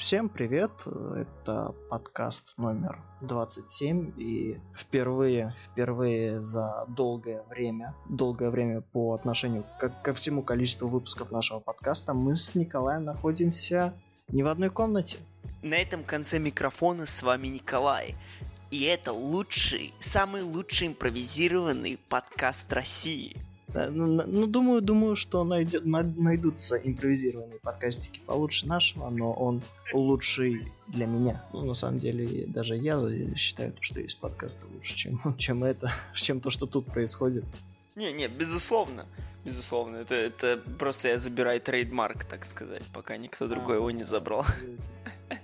Всем привет, это подкаст номер 27, и впервые за долгое время по отношению ко всему количеству выпусков нашего подкаста мы с Николаем находимся не в одной комнате. На этом конце микрофона с вами Николай, и это самый лучший импровизированный подкаст России. Ну, думаю, что найдутся импровизированные подкастики получше нашего, но он лучший для меня. Ну, на самом деле, даже я считаю, что есть подкасты лучше, чем то, что тут происходит. Не, безусловно. Это просто я забираю трейдмарк, так сказать, пока никто другой его не забрал.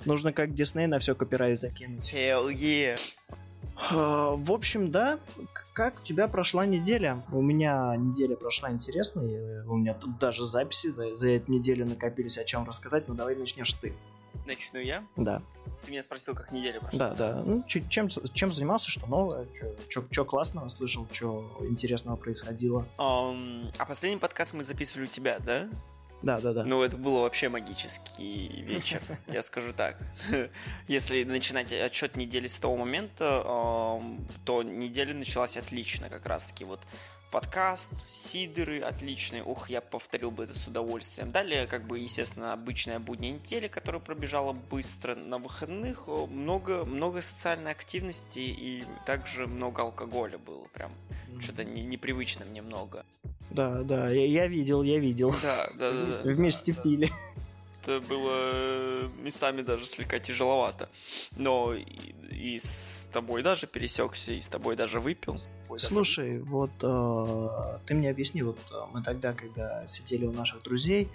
Нужно как Дисней на все копирайт закинуть. Hell yeah. В общем, да, как у тебя прошла неделя? У меня неделя прошла интересной, у меня тут даже записи за эту неделю накопились, о чем рассказать, но давай начнешь ты. Начну я? Да. Ты меня спросил, как неделя прошла? Да. Ну, чем занимался, что новое, что классного слышал, что интересного происходило? А последний подкаст мы записывали у тебя, да? Да. Ну, это был вообще магический вечер, я скажу так. Если начинать отсчет недели с того момента, то неделя началась отлично как раз-таки. Вот подкаст, сидоры отличные, я повторил бы это с удовольствием. Далее, естественно, обычная будняя неделя, которая пробежала быстро на выходных. Много социальной активности и также много алкоголя было прям. Что-то непривычно мне много. Да, я видел. Да. Вместе пили. Это было местами даже слегка тяжеловато. Но и с тобой даже пересекся, и с тобой даже выпил. Слушай, вот ты мне объясни, вот мы тогда, когда сидели у наших друзей,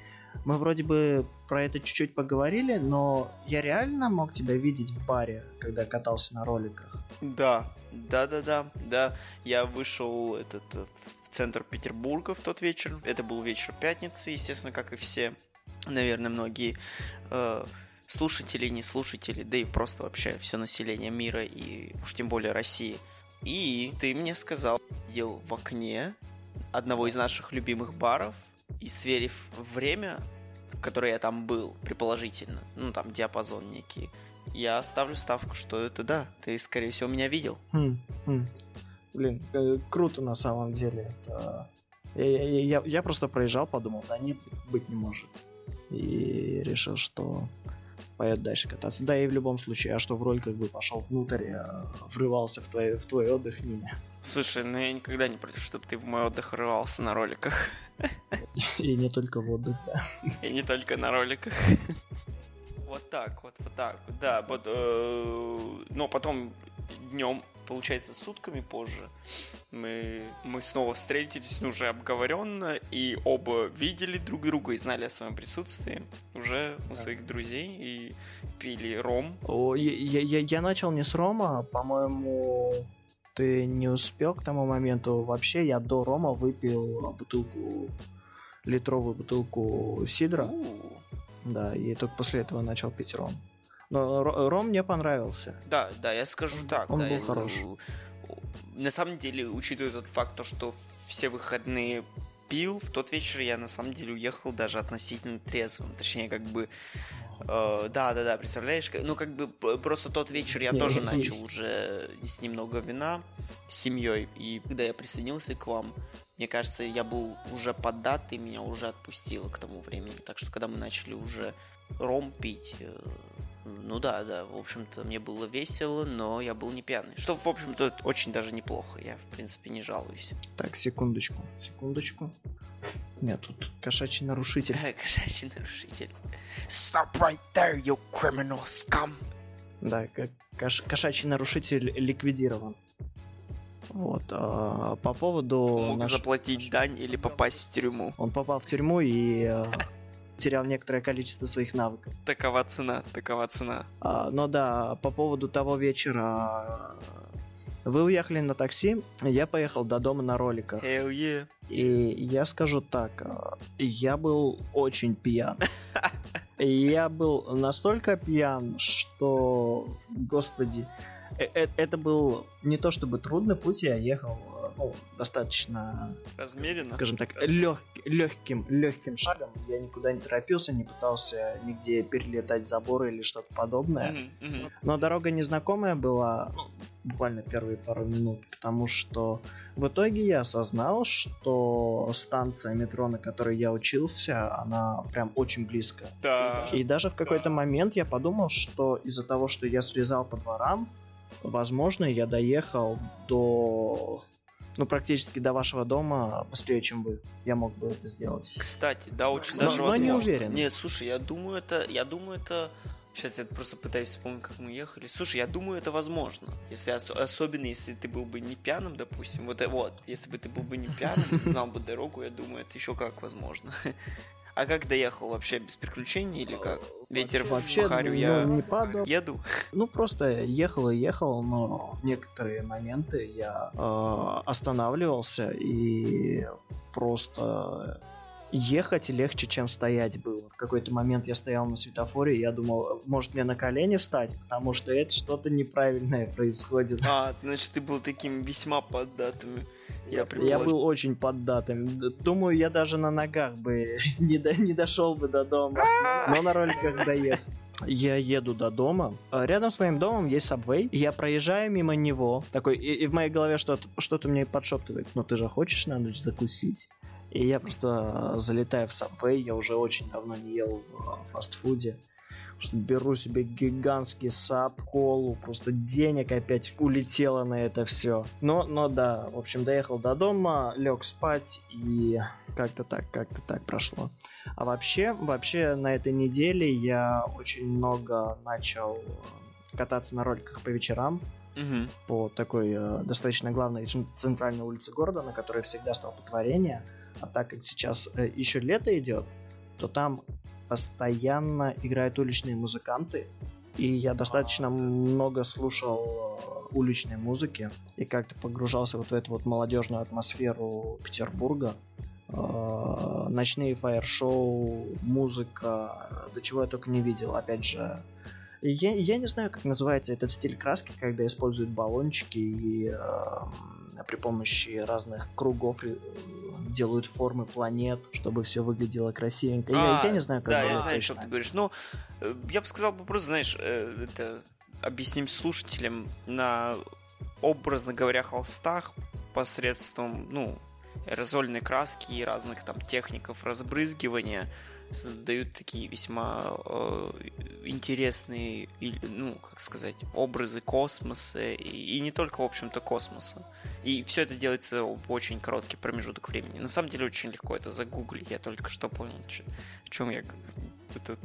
мы вроде бы про это чуть-чуть поговорили, но я реально мог тебя видеть в баре, когда катался на роликах? Да. Я вышел в центр Петербурга в тот вечер. Это был вечер пятницы, естественно, как и все, наверное, многие слушатели, не слушатели, да и просто вообще все население мира и уж тем более России. И ты мне сказал, сидел в окне одного из наших любимых баров и, сверив время, в которое я там был, предположительно, там диапазон некий, я ставлю ставку, что это да, ты, скорее всего, меня видел. Блин, круто на самом деле. Это... Я просто проезжал, подумал, да нет, быть не может. И решил, что... поет дальше кататься. Да, и в любом случае, а что в роль пошел внутрь, врывался в твой отдых, не. Слушай, я никогда не против, чтобы ты в мой отдых врывался на роликах. И не только в отдых, да. И не только на роликах. Вот так, да. Но потом днем, получается, сутками позже, мы снова встретились уже обговоренно, и оба видели друг друга и знали о своем присутствии уже у своих друзей и пили ром. Я начал не с рома, по-моему, ты не успел к тому моменту. Вообще я до рома выпил литровую бутылку сидра. Да, и только после этого начал пить ром. Но ром мне понравился. Да, я скажу так. Он был хорош. На самом деле, учитывая тот факт, что все выходные пил, в тот вечер я на самом деле уехал даже относительно трезвым. Точнее, да, представляешь? Просто тот вечер я тоже начал уже с немного вина с семьей. И когда я присоединился к вам, мне кажется, я был уже поддат, и меня уже отпустило к тому времени. Так что, когда мы начали уже ром пить... Да, в общем-то, мне было весело, но я был не пьяный. Что, в общем-то, очень даже неплохо, я, в принципе, не жалуюсь. Так, секундочку. Нет, тут кошачий нарушитель. Кошачий нарушитель. Stop right there, you criminal scum! Да, кошачий нарушитель ликвидирован. Вот, по поводу... Мог заплатить дань или попасть в тюрьму. Он попал в тюрьму и... терял некоторое количество своих навыков. Такова цена. По поводу того вечера. Вы уехали на такси, я поехал до дома на роликах. Hell yeah. И я скажу так, я был очень пьян. Я был настолько пьян, что, господи, это был не то чтобы трудный путь, я ехал ну, достаточно, размеренно, скажем так, легким шагом. Я никуда не торопился, не пытался нигде перелетать заборы или что-то подобное. Но дорога незнакомая была, буквально первые пару минут, потому что в итоге я осознал, что станция метро, на которой я учился, она прям очень близко. Да. И даже в какой-то момент я подумал, что из-за того, что я срезал по дворам, возможно, я доехал до... ну, практически до вашего дома быстрее, чем вы. Я мог бы это сделать. Кстати, да, очень даже но возможно. Но не уверен. Нет, слушай, я думаю, это... Сейчас я просто пытаюсь вспомнить, как мы ехали. Слушай, я думаю, это возможно. Если, особенно, если ты был бы не пьяным, допустим. Вот, если бы ты был бы не пьяным, знал бы дорогу, я думаю, это еще как возможно. А как доехал? Вообще без приключений или как? Ветер вообще, в харю, я не падал. Еду? Ну, просто ехал и ехал, но в некоторые моменты я останавливался и просто... Ехать легче, чем стоять было. В какой-то момент я стоял на светофоре, и я думал, может мне на колени встать, потому что это что-то неправильное происходит. А, значит, ты был таким весьма поддатым. Я был очень поддатым. Думаю, я даже на ногах бы не дошел бы до дома, но на роликах доехал. Я еду до дома. Рядом с моим домом есть сабвей. Я проезжаю мимо него. Такой, и в моей голове что-то мне подшептывает. Ну ты же хочешь на ночь закусить? И я просто залетаю в сабвей. Я уже очень давно не ел в фастфуде. Беру себе гигантский саб, колу. Просто денег опять улетело на это все. Но да, в общем, доехал до дома, лег спать. И как-то так прошло. А вообще на этой неделе я очень много начал кататься на роликах по вечерам. Угу. По такой достаточно главной центральной улице города, на которой всегда столпотворение. А так как сейчас еще лето идет, то там постоянно играют уличные музыканты. И я достаточно много слушал уличной музыки и как-то погружался вот в эту вот молодежную атмосферу Петербурга. Ночные фаер-шоу, музыка, до чего я только не видел, опять же. Я не знаю, как называется этот стиль краски, когда используют баллончики и при помощи разных кругов делают формы планет, чтобы все выглядело красивенько. Я не знаю, как называется. Да, я знаю, что ты говоришь. Но я бы сказал, просто, знаешь, это объясним слушателям на, образно говоря, холстах посредством, ну, аэрозольной краски и разных там техников разбрызгивания создают такие весьма интересные, ну, как сказать, образы космоса и не только, в общем-то, космоса. И все это делается в очень короткий промежуток времени. На самом деле очень легко это загуглить. Я только что понял, о чем я тут...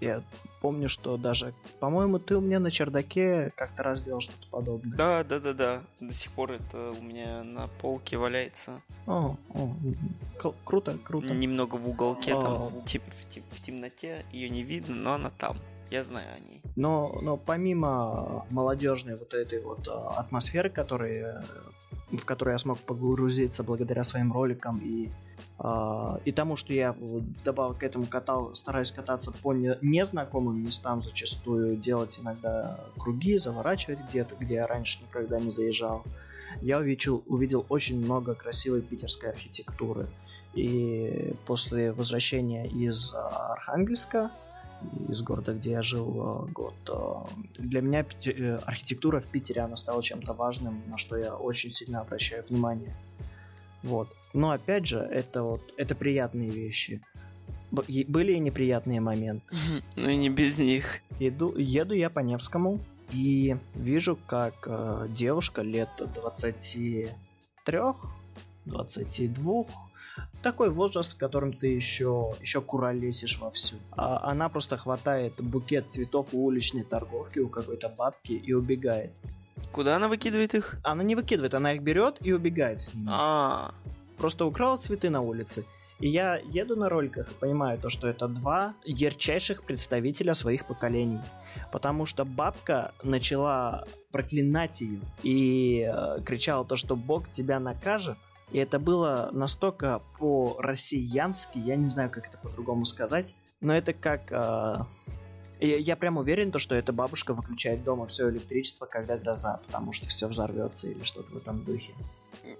Я помню, что даже, по-моему, ты у меня на чердаке как-то раз делал что-то подобное. Да. До сих пор это у меня на полке валяется. Круто. Немного в уголке, там, в темноте. Ее не видно, но она там. Я знаю о ней. Но помимо молодежной вот этой вот атмосферы, в которой я смог погрузиться благодаря своим роликам и тому, что я вдобавок к этому стараюсь кататься по незнакомым местам, зачастую делать иногда круги, заворачивать где-то, где я раньше никогда не заезжал. Я увидел очень много красивой питерской архитектуры. И после возвращения из Архангельска, из города, где я жил год. Для меня архитектура в Питере, она стала чем-то важным, на что я очень сильно обращаю внимание. Вот. Но опять же, это приятные вещи. Были и неприятные моменты. Ну и не без них. Еду я по Невскому и вижу, как девушка лет 23-22, такой возраст, в котором ты еще куролесишь вовсю. А она просто хватает букет цветов у уличной торговки, у какой-то бабки и убегает. Куда она выкидывает их? Она не выкидывает, она их берет и убегает с ними. Просто украла цветы на улице. И я еду на роликах и понимаю то, что это два ярчайших представителя своих поколений. Потому что бабка начала проклинать ее и кричала то, что Бог тебя накажет. И это было настолько по-россиянски, я не знаю, как это по-другому сказать, но это как... Я прям уверен, что эта бабушка выключает дома все электричество, когда гроза, потому что все взорвется или что-то в этом духе.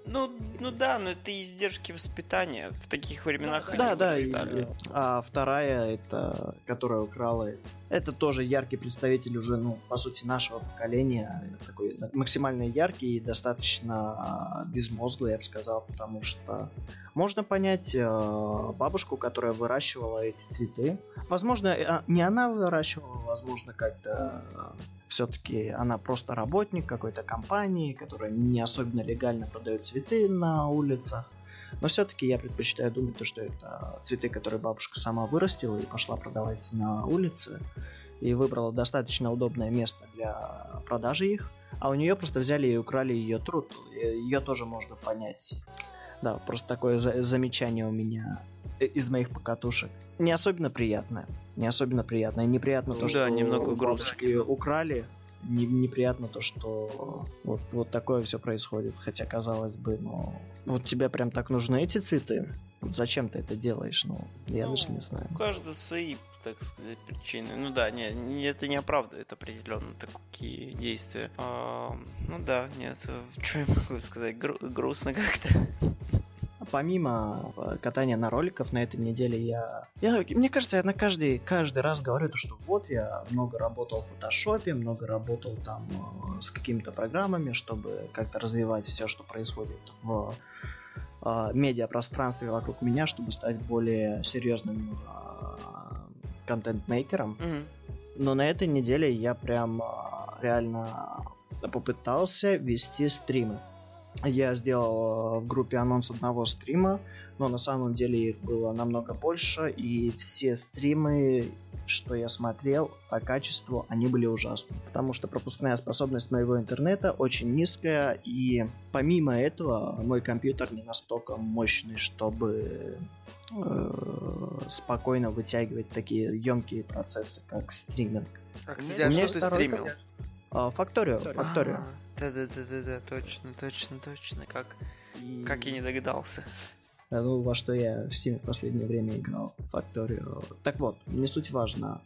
Ну да, но это издержки воспитания. В таких временах они стали. А вторая, это, которая украла, это тоже яркий представитель уже, ну, по сути, нашего поколения. Такой максимально яркий и достаточно безмозглый, я бы сказал, потому что можно понять бабушку, которая выращивала эти цветы. Возможно, не она выращивала, возможно, как-то... Все-таки она просто работник какой-то компании, которая не особенно легально продает цветы на улицах. Но все-таки я предпочитаю думать, что это цветы, которые бабушка сама вырастила и пошла продавать на улице. И выбрала достаточно удобное место для продажи их. А у нее просто взяли и украли ее труд. Ее тоже можно понять. Да, просто такое замечание у меня из моих покатушек. Не особенно приятное. Неприятно то, что немного бабушки украли. Неприятно то, что вот такое все происходит. Хотя, казалось бы, но... Вот тебе прям так нужны эти цветы? Вот зачем ты это делаешь? Я даже не знаю. У каждого свои, так сказать, причины. Это не оправдывает определенно такие действия. Что я могу сказать? Грустно как-то. Помимо катания на роликах, на этой неделе мне кажется, я на каждый раз говорю, что вот я много работал в фотошопе, много работал там с какими-то программами, чтобы как-то развивать все, что происходит в медиапространстве вокруг меня, чтобы стать более серьезным контент-мейкером. Mm-hmm. Но на этой неделе я прям реально попытался вести стримы. Я сделал в группе анонс одного стрима, но на самом деле их было намного больше, и все стримы, что я смотрел, по качеству, они были ужасны, потому что пропускная способность моего интернета очень низкая, и помимо этого мой компьютер не настолько мощный, чтобы спокойно вытягивать такие емкие процессы, как стриминг. А, кстати, что ты стримил? Factorio. Да, точно. Как я не догадался. Во что я в Steam в последнее время играл. Factorio. Так вот, не суть важна.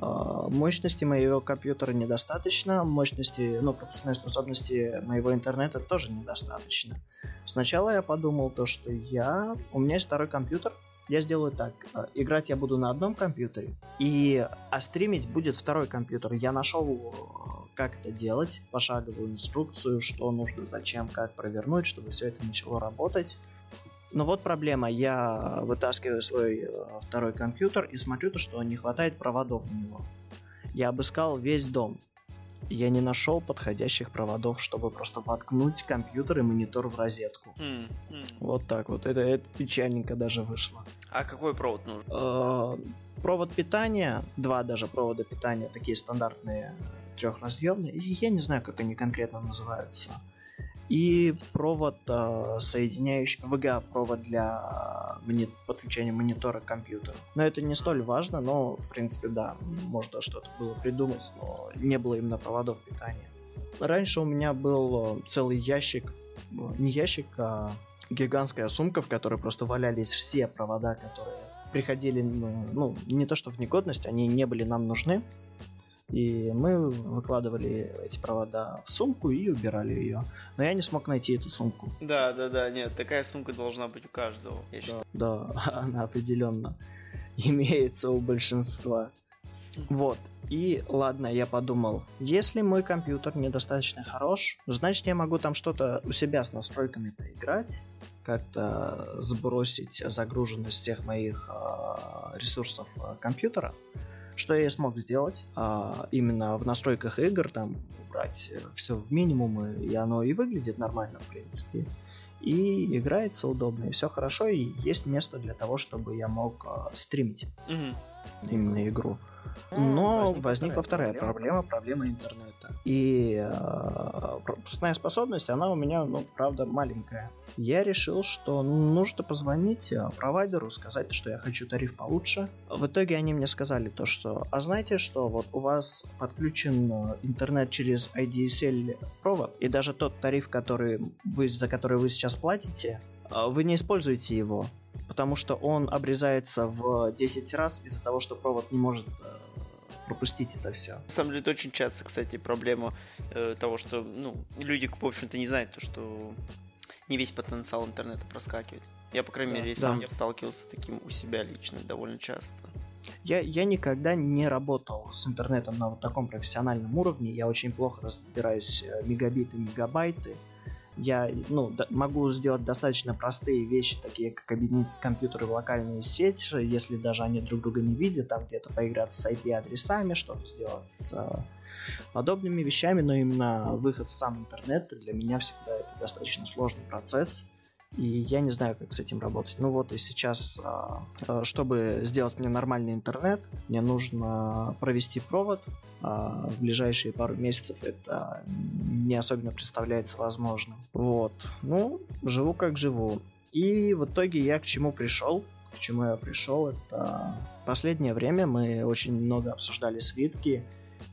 Мощности моего компьютера недостаточно, пропускной способности моего интернета тоже недостаточно. Сначала я подумал, у меня есть второй компьютер. Я сделаю так. Играть я буду на одном компьютере, а стримить будет второй компьютер. Я нашел, как это делать, пошаговую инструкцию, что нужно, зачем, как провернуть, чтобы все это начало работать. Но вот проблема. Я вытаскиваю свой второй компьютер и смотрю, что не хватает проводов у него. Я обыскал весь дом. Я не нашел подходящих проводов, чтобы просто воткнуть компьютер и монитор в розетку. Вот так вот. Это печальненько даже вышло. А какой провод нужен? Провод питания. Два даже провода питания. Такие стандартные, трехразъемные. Я не знаю, как они конкретно называются. И провод, соединяющий... VGA-провод для подключения монитора к компьютеру. Но это не столь важно, но, в принципе, да, можно что-то было придумать, но не было именно проводов питания. Раньше у меня был целый ящик, не ящик, а гигантская сумка, в которой просто валялись все провода, которые приходили, не то что в негодность, они не были нам нужны. И мы выкладывали эти провода в сумку и убирали ее. Но я не смог найти эту сумку. Да, нет, такая сумка должна быть у каждого, я считаю. Да, она определенно имеется у большинства. Вот, и ладно, я подумал, если мой компьютер недостаточно хорош, значит я могу там что-то у себя с настройками поиграть, как-то сбросить загруженность всех моих ресурсов компьютера. Что я и смог сделать, именно в настройках игр, там убрать все в минимум, и оно и выглядит нормально, в принципе, и играется удобно, и все хорошо, и есть место для того, чтобы я мог стримить именно игру. Но возникла вторая проблема интернета. И пропускная способность, она у меня, правда, маленькая. Я решил, что нужно позвонить провайдеру, сказать, что я хочу тариф получше. В итоге они мне сказали знаете что, вот у вас подключен интернет через ADSL провод, и даже тот тариф, за который вы сейчас платите, вы не используете его, потому что он обрезается в 10 раз из-за того, что провод не может пропустить это все. На самом деле, это очень часто, кстати, проблема того, что люди, в общем-то, не знают, что не весь потенциал интернета проскакивает. Я, по крайней мере, сам сталкивался с таким у себя лично довольно часто. Я никогда не работал с интернетом на вот таком профессиональном уровне. Я очень плохо разбираюсь мегабиты, мегабайты. Я могу сделать достаточно простые вещи, такие как объединить компьютеры в локальную сеть, если даже они друг друга не видят, там где-то поиграться с IP-адресами, что-то сделать с подобными вещами, но именно выход в сам интернет для меня всегда это достаточно сложный процесс. И я не знаю, как с этим работать. Ну вот и сейчас, чтобы сделать мне нормальный интернет, мне нужно провести провод. В ближайшие пару месяцев это не особенно представляется возможным. Вот. Ну, живу как живу. И в итоге я к чему пришел? К чему я пришел? Это последнее время мы очень много обсуждали свитки.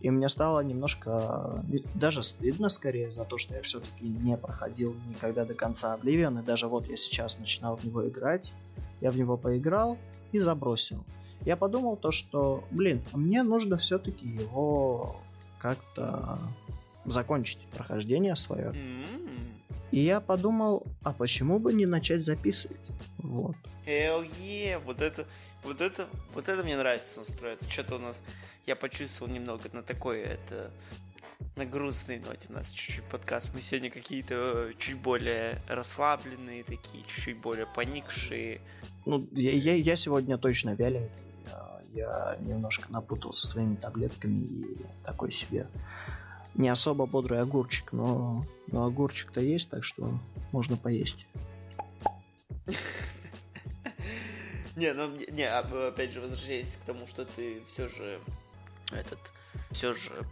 И мне стало немножко даже стыдно, скорее, за то, что я все-таки не проходил никогда до конца Oblivion. И даже вот я сейчас начинал в него играть. Я в него поиграл и забросил. Я подумал то, что, мне нужно все-таки его как-то закончить, прохождение свое. И я подумал, а почему бы не начать записывать? Вот. Hell yeah, вот это мне нравится настрой. Это что-то у нас, я почувствовал немного на такой, на грустной ноте у нас чуть-чуть подкаст. Мы сегодня какие-то чуть более расслабленные такие, чуть-чуть более поникшие. Я сегодня точно вяленький. Я немножко напутался своими таблетками и такой себе... Не особо бодрый огурчик, но огурчик-то есть, так что можно поесть. Опять же, возвращаясь к тому, что ты все же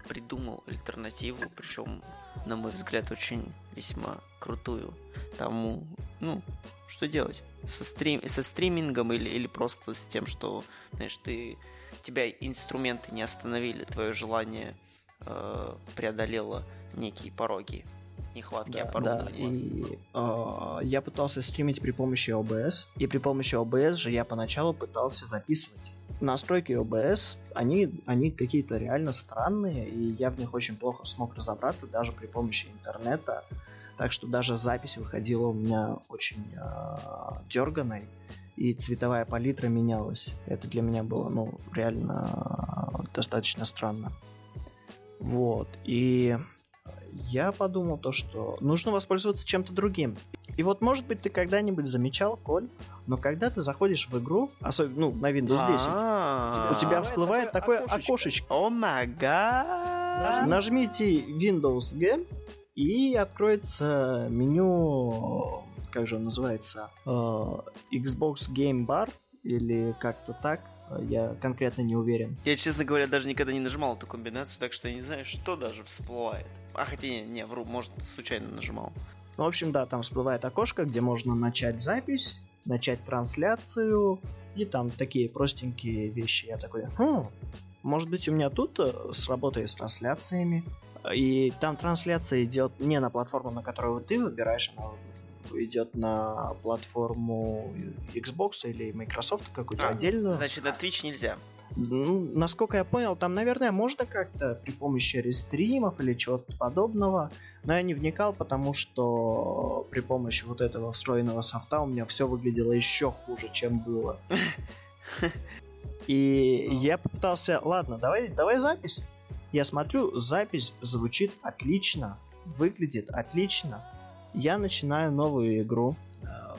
придумал альтернативу, причем, на мой взгляд, очень весьма крутую тому, что делать? Со стримингом или просто с тем, что, знаешь, тебя инструменты не остановили, твое желание... преодолела некие пороги, нехватки оборудования. Да. И я пытался стримить при помощи OBS, и при помощи OBS же я поначалу пытался записывать. Настройки OBS, они какие-то реально странные, и я в них очень плохо смог разобраться даже при помощи интернета, так что даже запись выходила у меня очень дерганой, и цветовая палитра менялась. Это для меня было, реально достаточно странно. Вот, и я подумал то, что нужно воспользоваться чем-то другим. И вот, может быть, ты когда-нибудь замечал, Коль, но когда ты заходишь в игру, особенно, на Windows 10, у тебя всплывает такое окошечко. О май гад! Нажмите Windows G, и откроется меню, как же он называется, Xbox Game Bar, или как-то так. Я конкретно не уверен. Я, честно говоря, даже никогда не нажимал эту комбинацию, так что я не знаю, что даже всплывает. Хотя не вру, может, случайно нажимал. Ну, в общем, да, там всплывает окошко, где можно начать запись, начать трансляцию, и там такие простенькие вещи. Я такой, может быть, у меня тут сработает с трансляциями. И там трансляция идет не на платформу, на которую ты выбираешь, она идет на платформу Xbox или Microsoft какую-то отдельную. Значит, на Twitch нельзя. Насколько я понял, там, наверное, можно как-то при помощи рестримов или чего-то подобного, но я не вникал, потому что при помощи вот этого встроенного софта у меня все выглядело еще хуже, чем было. И я попытался, ладно, давай запись. Я смотрю, запись звучит отлично, выглядит отлично. Я начинаю новую игру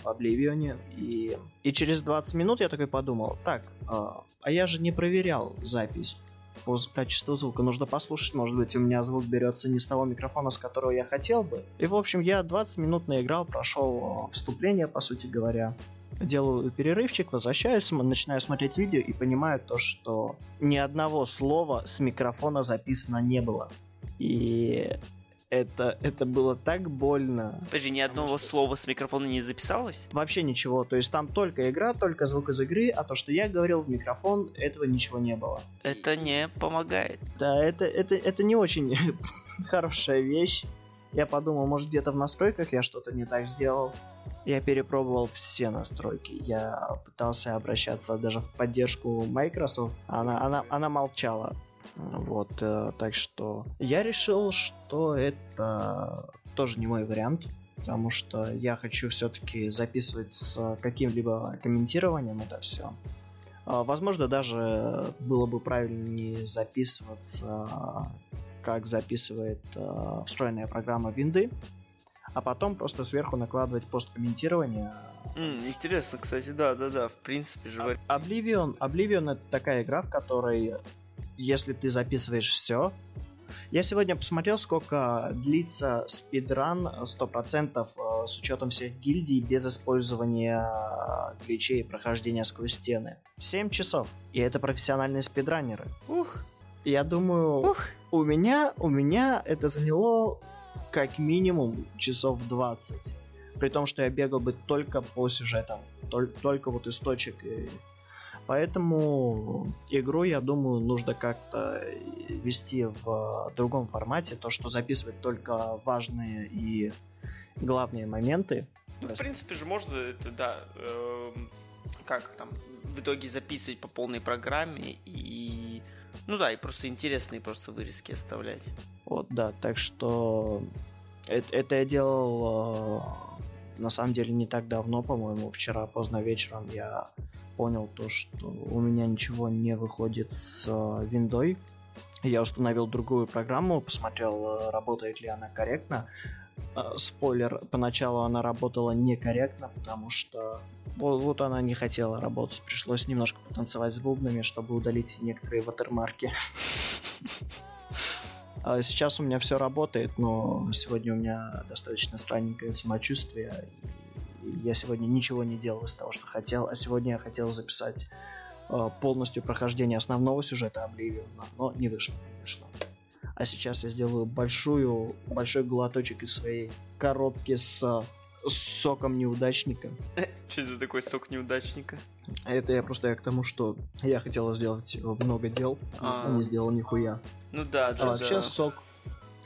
в Обливионе, и через 20 минут я такой подумал, а я же не проверял запись по качеству звука, нужно послушать, может быть, у меня звук берется не с того микрофона, с которого я хотел бы. И, в общем, я 20 минут наиграл, прошел вступление, по сути говоря, делаю перерывчик, возвращаюсь, начинаю смотреть видео и понимаю то, что ни одного слова с микрофона записано не было. И... Это было так больно. Подожди, ни одного слова с микрофона не записалось? Вообще ничего, то есть там только игра, только звук из игры, а то, что я говорил в микрофон, этого ничего не было. Это не помогает. Да, это не очень хорошая вещь. Я подумал, может, где-то в настройках я что-то не так сделал. Я перепробовал все настройки. Я пытался обращаться даже в поддержку Microsoft. Она молчала. Вот, так что я решил, что это тоже не мой вариант. потому что я хочу все-таки записывать с каким-либо комментированием это все. Возможно, даже было бы правильнее записываться, как записывает встроенная программа Винды, а потом просто сверху накладывать посткомментирование. Интересно, кстати, да, в принципе же... Oblivion это такая игра, в которой, если ты записываешь все... Я сегодня посмотрел, сколько длится спидран 100% с учетом всех гильдий без использования гличей прохождения сквозь стены. 7 часов. И это профессиональные спидранеры. Ух! Я думаю, у меня это заняло как минимум часов 20. При том, что я бегал бы только по сюжетам. Только вот из точек. Поэтому игру, я думаю, нужно как-то вести в другом формате. То, что записывать только важные и главные моменты. Ну, в принципе же можно это, да, как там, в итоге записывать по полной программе и... Ну да, и просто интересные просто вырезки оставлять. Вот, да, так что... Это я делал... На самом деле не так давно, по-моему, вчера поздно вечером я понял то, что у меня ничего не выходит с виндой. Я установил другую программу, посмотрел, работает ли она корректно. Спойлер, поначалу она работала некорректно, потому что вот она не хотела работать. Пришлось немножко потанцевать с бубнами, чтобы удалить некоторые ватермарки. Сейчас у меня все работает, но сегодня у меня достаточно странненькое самочувствие. Я сегодня ничего не делал из того, что хотел. А сегодня я хотел записать полностью прохождение основного сюжета Обливиона, но не вышло. А сейчас я сделаю большой глоточек из своей коробки с соком неудачника. Что за такой сок неудачника? Это я просто к тому, что я хотел сделать много дел, а не сделал нихуя. Ну да, да. Сейчас сок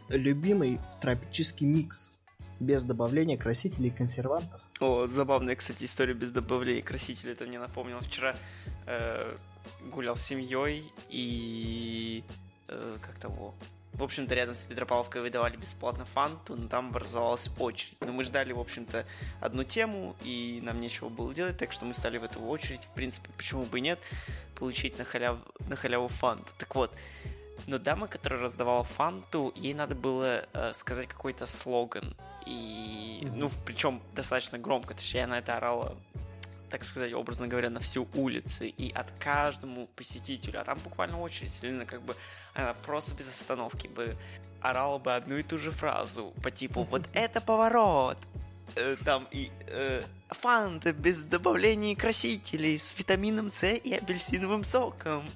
любимый тропический микс без добавления красителей и консервантов. О, забавная, кстати, история без добавления красителей. Это мне напомнило. Вчера гулял с семьей и как того. В общем-то, рядом с Петропавловкой выдавали бесплатно фанту, но там образовалась очередь. Но мы ждали, в общем-то, одну тему, и нам нечего было делать, так что мы стали в эту очередь, в принципе, почему бы и нет, получить на халяву фанту. Так вот, но дама, которая раздавала фанту, ей надо было сказать какой-то слоган. И, ну, причем достаточно громко, точнее, она это орала, так сказать, образно говоря, на всю улицу и от каждому посетителю. А там буквально очередь, Селина как бы она просто без остановки бы орала бы одну и ту же фразу по типу «Вот это поворот!» Там и «Фанта без добавления красителей с витамином С и апельсиновым соком!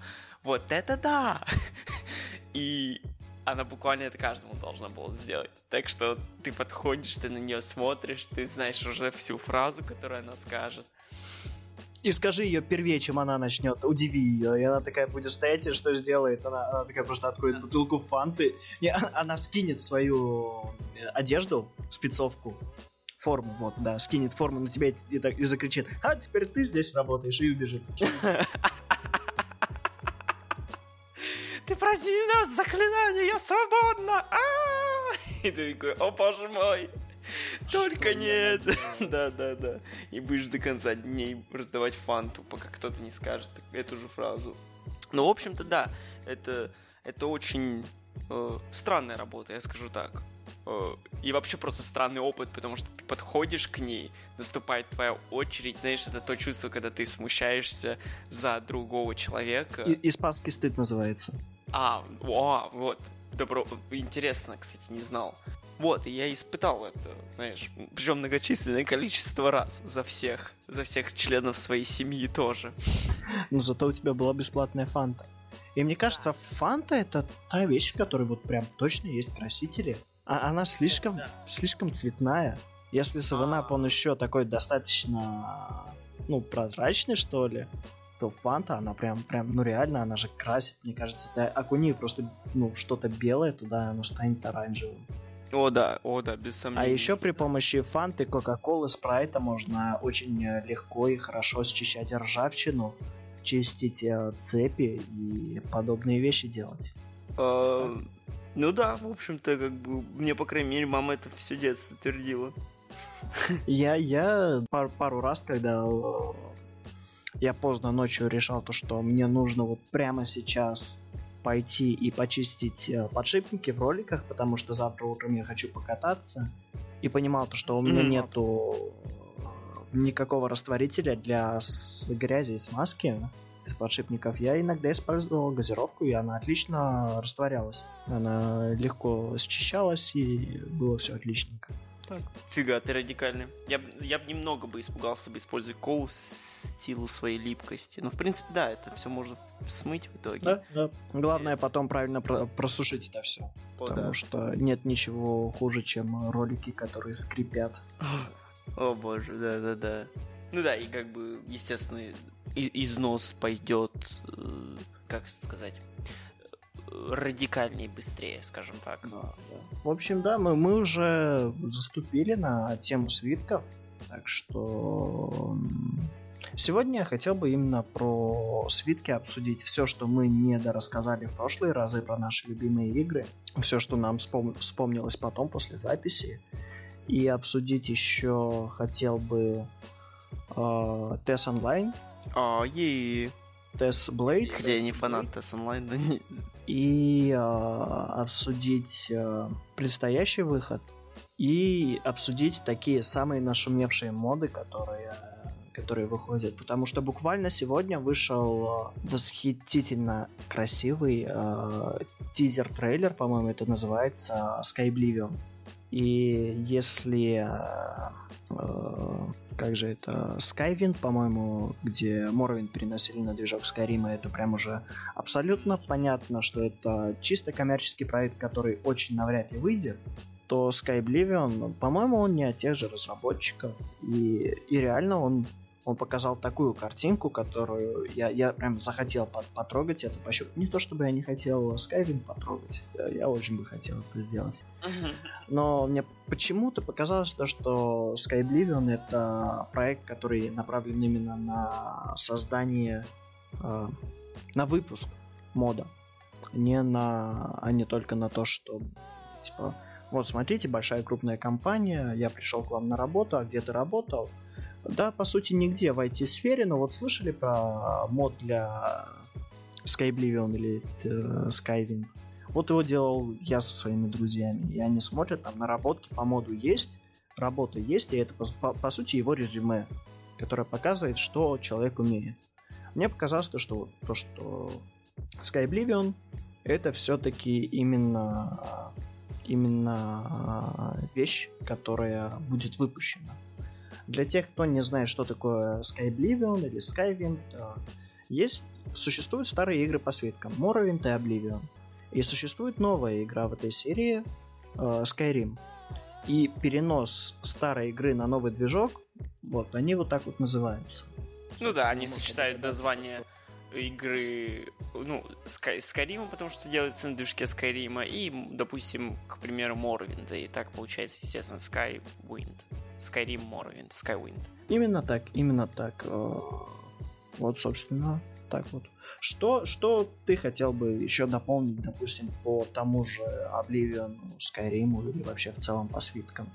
Вот это да!» И она буквально это каждому должна была сделать. Так что ты подходишь, ты на нее смотришь, ты знаешь уже всю фразу, которую она скажет. И скажи ее первее, чем она начнет. Удиви ее. И она такая будет стоять, и что сделает? Она такая просто откроет бутылку фанты. Не, она скинет свою одежду, спецовку, форму, вот, да, скинет форму на тебя и закричит: «А, теперь ты здесь работаешь», и убежит. «Ты прости нас, заклинание, я свободна!» И ты такой: «О, боже мой! Только что нет!» Да. И будешь до конца дней раздавать фанту, пока кто-то не скажет эту же фразу. Ну, в общем-то, да, это очень странная работа, я скажу так. И вообще просто странный опыт, потому что ты подходишь к ней, наступает твоя очередь, знаешь, это то чувство, когда ты смущаешься за другого человека. Испанский стыд называется. Вот. Добро, интересно, кстати, не знал. Вот, и я испытал это, знаешь, причем многочисленное количество раз за всех членов своей семьи тоже. Но зато у тебя была бесплатная фанта. И мне кажется, фанта — это та вещь, в которой вот прям точно есть красители. А она слишком цветная. Если севенап, он еще такой достаточно, ну, прозрачный, что ли, то фанта, она прям, ну реально, она же красит, мне кажется. Ты окуни просто, ну, что-то белое туда, оно станет оранжевым. О да, без сомнения. А еще при помощи фанты, кока-колы, спрайта можно очень легко и хорошо счищать ржавчину, чистить цепи и подобные вещи делать. Ну да, в общем-то, как бы мне, по крайней мере, мама это все детство твердила. Я пару раз, когда я поздно ночью решал то, что мне нужно вот прямо сейчас пойти и почистить подшипники в роликах, потому что завтра утром я хочу покататься, и понимал то, что у меня нету никакого растворителя для грязи и смазки из подшипников. Я иногда использовал газировку, и она отлично растворялась. Она легко счищалась, и было все отличненько. Так. Фига, ты радикальный. Я бы немного бы испугался бы использовать коул в силу своей липкости. Но, в принципе, да, это все можно смыть в итоге. Да, да. Главное, потом правильно просушить это все. Потому что нет ничего хуже, чем ролики, которые скрипят. О боже, да-да-да. Ну да, и как бы, естественно, износ пойдет, как сказать, радикальнее, быстрее, скажем так. Да, да. В общем, да, мы уже заступили на тему свитков, так что сегодня я хотел бы именно про свитки обсудить все, что мы недорассказали в прошлые разы про наши любимые игры, все, что нам вспомнилось потом, после записи. И обсудить еще хотел бы TES Online. TES Blades. Я не фанат TES Online, да не. И обсудить предстоящий выход. И обсудить такие самые нашумевшие моды, которые выходят. Потому что буквально сегодня вышел восхитительно красивый тизер-трейлер, по-моему, это называется, Skyblivion. И если... как же это? Skywind, по-моему, где Morrowind переносили на движок Skyrim, это прям уже абсолютно понятно, что это чисто коммерческий проект, который очень навряд ли выйдет, то Skyblivion, по-моему, он не от тех же разработчиков. И реально он показал такую картинку, которую я прям захотел потрогать это, пощупать. Не то, чтобы я не хотел Skyrim потрогать, я очень бы хотел это сделать. Но мне почему-то показалось, что Skyblivion — это проект, который направлен именно на создание, на выпуск мода. Не только на то, что типа, вот смотрите, большая крупная компания, я пришел к вам на работу, а где ты работал? Да, по сути, нигде в IT-сфере, но вот слышали про мод для Skyblivion или Skywind? Вот его делал я со своими друзьями, и они смотрят, там наработки по моду есть, работа есть, и это, по сути, его резюме, которое показывает, что человек умеет. Мне показалось, что Skyblivion — это все-таки именно вещь, которая будет выпущена. Для тех, кто не знает, что такое Skyblivion или Skywind, существуют старые игры по свиткам, Morrowind и Oblivion. И существует новая игра в этой серии, Skyrim. И перенос старой игры на новый движок, вот, они вот так вот называются. Ну да, они сочетают название игры, ну, Skyrim, потому что делается на движке Skyrim, и, допустим, к примеру, Morrowind. И так получается, естественно, Skywind. Skyrim, Morrowind, Skywind. Именно так, именно так. Вот, собственно, так вот. Что ты хотел бы еще дополнить, допустим, по тому же Oblivion, Skyrim или вообще в целом по свиткам?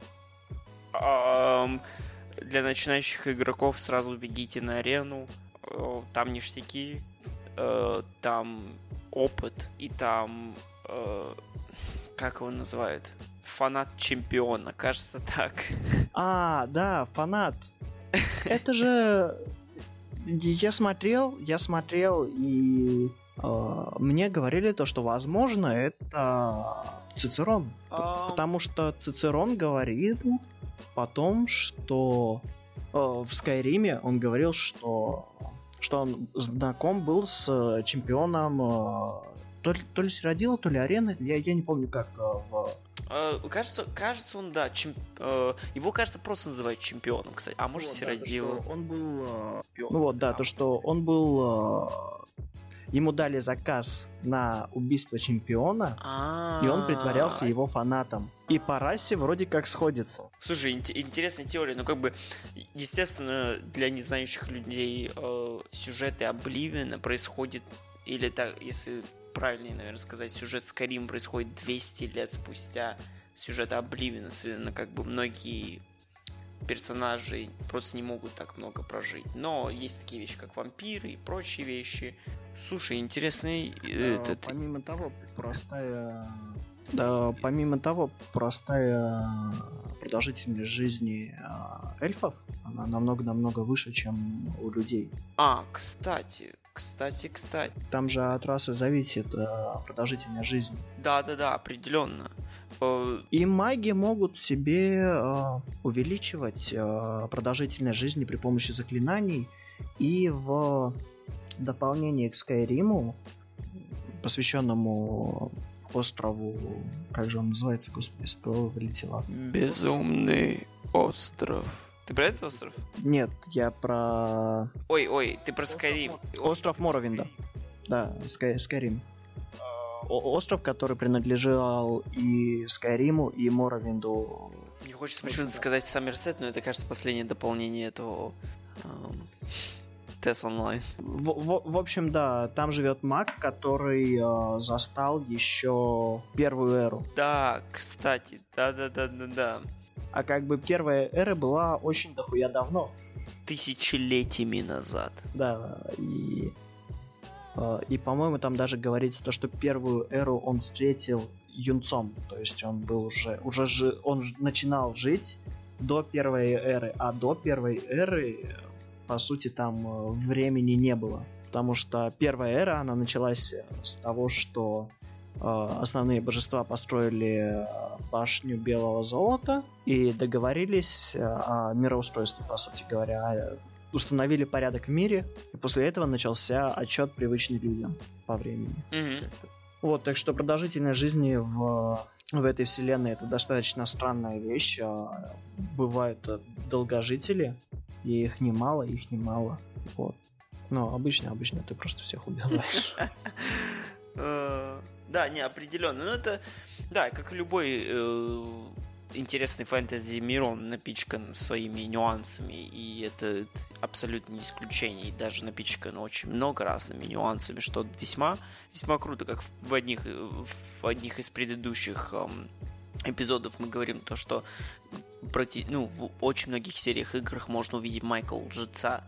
Для начинающих игроков сразу бегите на арену. Там ништяки, там опыт, и там... Как его называют? Фанат чемпиона, кажется, так. А, да, фанат. Это же... Я смотрел, и мне говорили то, что, возможно, это Цицерон. Потому что Цицерон говорит потом, что... В Скайриме он говорил, что он знаком был с чемпионом то ли Сиродила, то ли Арены, я не помню как. Кажется, он, да, его, кажется, просто называют чемпионом, кстати, а может, вот, Сиродила. Да, он был чемпионом. Ну вот, да, то, что он был... Ему дали заказ на убийство чемпиона, и он притворялся его фанатом. И по расе вроде как сходится. Слушай, интересная теория. Ну, как бы, естественно, для незнающих людей сюжеты Обливиона происходят, или так, если правильнее, наверное, сказать, сюжет Skyrim происходит 200 лет спустя сюжета Обливиона. Как бы многие персонажей просто не могут так много прожить. Но есть такие вещи, как вампиры и прочие вещи. Слушай, интересный... Помимо того, простая... Да, помимо того, простая продолжительность жизни эльфов, она намного-намного выше, чем у людей. А, кстати. Там же от расы зависит продолжительность жизни. Да, определенно. И маги могут себе увеличивать продолжительность жизни при помощи заклинаний. И в дополнение к Скайриму, посвященному... острову, как же он называется, господи, с головы вылетело. Безумный остров. Ты про этот остров? Нет, я про... Ой, ты про Скайрим. Остров Морровинда. Да, Скайрим. Остров, который принадлежал и Скайриму, и Морровинду. Мне хочется почему-то сказать Саммерсет, но это, кажется, последнее дополнение этого... TES Online. В общем, да, там живет маг, который застал еще первую эру. Да, кстати, да. А как бы первая эра была очень дохуя давно. Тысячелетиями назад. Да, и по-моему, там даже говорится то, что первую эру он встретил юнцом. То есть он был уже он начинал жить до первой эры. А до первой эры... По сути, там времени не было. Потому что первая эра, она началась с того, что основные божества построили башню белого золота и договорились о мироустройстве, по сути говоря. Установили порядок в мире, и после этого начался отчет привычный людям по времени. Mm-hmm. Вот, так что продолжительность жизни в этой вселенной — это достаточно странная вещь. Бывают долгожители, и их немало. Вот. Но обычно ты просто всех убиваешь. Да, не, определенно. Но это, да, как любой интересный фэнтези мир, он напичкан своими нюансами, и это абсолютно не исключение, и даже напичкан очень много разными нюансами, что весьма, весьма круто, как в одних из предыдущих эпизодов мы говорим то, что в очень многих сериях играх можно увидеть Майкла Джетса.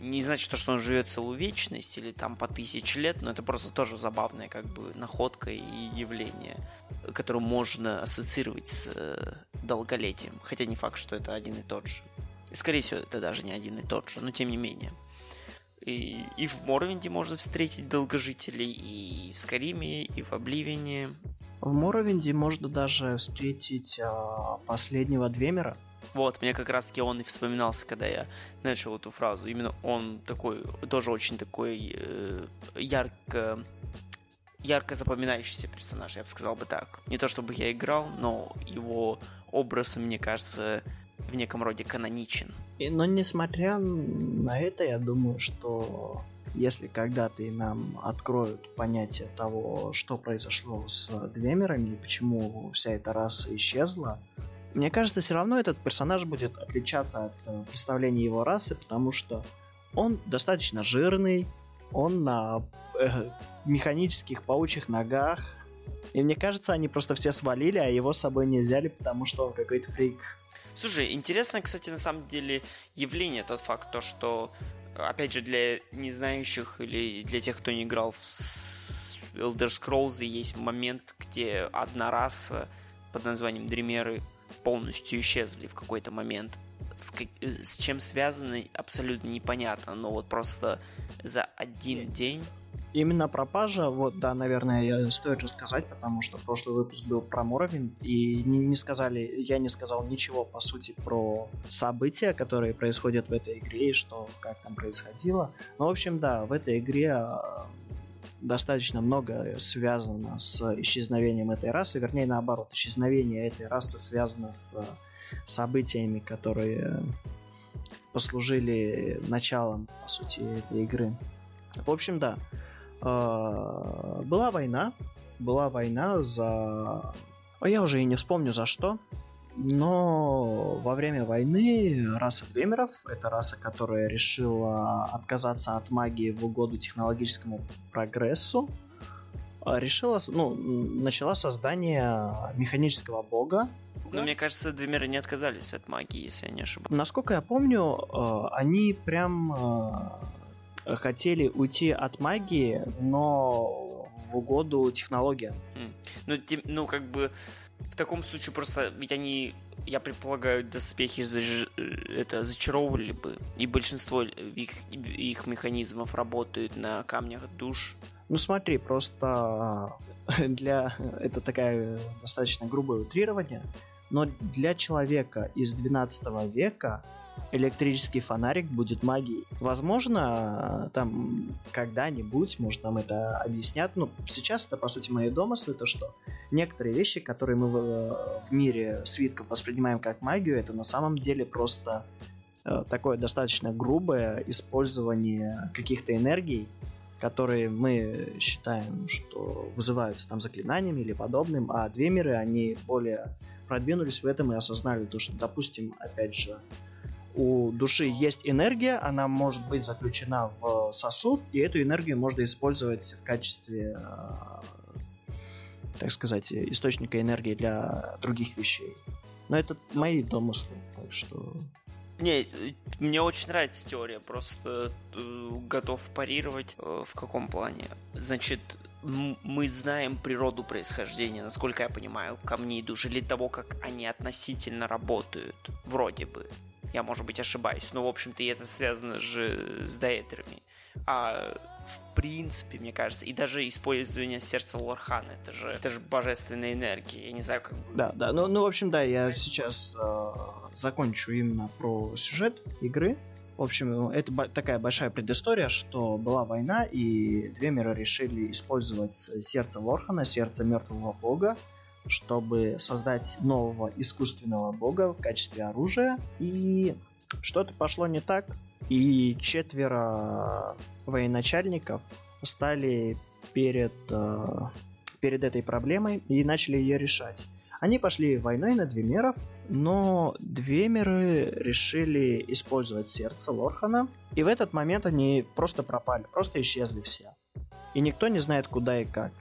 Не значит, что он живет целую вечность или там по 1000 лет, но это просто тоже забавная как бы находка и явление, которое можно ассоциировать с долголетием. Хотя не факт, что это один и тот же. Скорее всего, это даже не один и тот же, но тем не менее. И в Морровинде можно встретить долгожителей, и в Скайриме, и в Обливионе. В Морровинде можно даже встретить последнего Двемера. Вот, мне как раз-таки он и вспоминался, когда я начал эту фразу. Именно он такой, тоже очень такой ярко запоминающийся персонаж, я бы сказал бы так. Не то чтобы я играл, но его образ, мне кажется, в неком роде каноничен. Но несмотря на это, я думаю, что если когда-то и нам откроют понятие того, что произошло с Двемерами и почему вся эта раса исчезла, мне кажется, все равно этот персонаж будет отличаться от представления его расы, потому что он достаточно жирный, он на механических паучьих ногах, и мне кажется, они просто все свалили, а его с собой не взяли, потому что он какой-то фрик. Слушай, интересно, кстати, на самом деле явление, тот факт, то, что, опять же, для незнающих или для тех, кто не играл в Elder Scrolls, есть момент, где одна раса под названием Двемеры полностью исчезли в какой-то момент. С чем связано, абсолютно непонятно, но вот просто за один день... Именно пропажа, вот, да, наверное, стоит рассказать, потому что прошлый выпуск был про Морровинд, и я не сказал ничего, по сути, про события, которые происходят в этой игре, и что, как там происходило. Ну, в общем, да, в этой игре достаточно много связано с исчезновением этой расы, вернее, наоборот, исчезновение этой расы связано с событиями, которые послужили началом, по сути, этой игры. В общем, да, была война за... Я уже и не вспомню за что, но во время войны раса Двемеров, это раса, которая решила отказаться от магии в угоду технологическому прогрессу, начала создание механического бога, Но мне кажется, Двемеры не отказались от магии, если я не ошибаюсь. Насколько я помню, они прям хотели уйти от магии, но в угоду технологиям. Ну, как бы в таком случае просто, ведь они, я предполагаю, доспехи зачаровывали бы, и большинство их механизмов работают на камнях душ. Ну смотри, просто это такая достаточно грубое утрирование, но для человека из 12 века электрический фонарик будет магией. Возможно, там когда-нибудь, может, нам это объяснят. Ну, сейчас это, по сути, мои домыслы, то, что некоторые вещи, которые мы в мире свитков воспринимаем как магию, это на самом деле просто такое достаточно грубое использование каких-то энергий, которые мы считаем, что вызываются там заклинаниями или подобным, а Двемеры, они более продвинулись в этом и осознали то, что, допустим, опять же, у души есть энергия, она может быть заключена в сосуд, и эту энергию можно использовать в качестве, так сказать, источника энергии для других вещей. Но это мои домыслы, так что... Не, мне очень нравится теория, просто готов парировать. В каком плане? Значит, мы знаем природу происхождения, насколько я понимаю, камней и душ, или того, как они относительно работают, вроде бы. Я, может быть, ошибаюсь, но, в общем-то, и это связано же с даэтрами. А в принципе, мне кажется, и даже использование сердца Лорхана, это же божественная энергия, я не знаю, как... Да, ну, в общем, да, я сейчас закончу именно про сюжет игры. В общем, это такая большая предыстория, что была война, и Двемеры решили использовать сердце Лорхана, сердце мертвого бога, чтобы создать нового искусственного бога в качестве оружия, и что-то пошло не так, и 4 военачальников стали перед этой проблемой и начали ее решать. Они пошли войной на Двемеров, но Двемеры решили использовать сердце Лорхана, и в этот момент они просто пропали, просто исчезли все. И никто не знает, куда и как.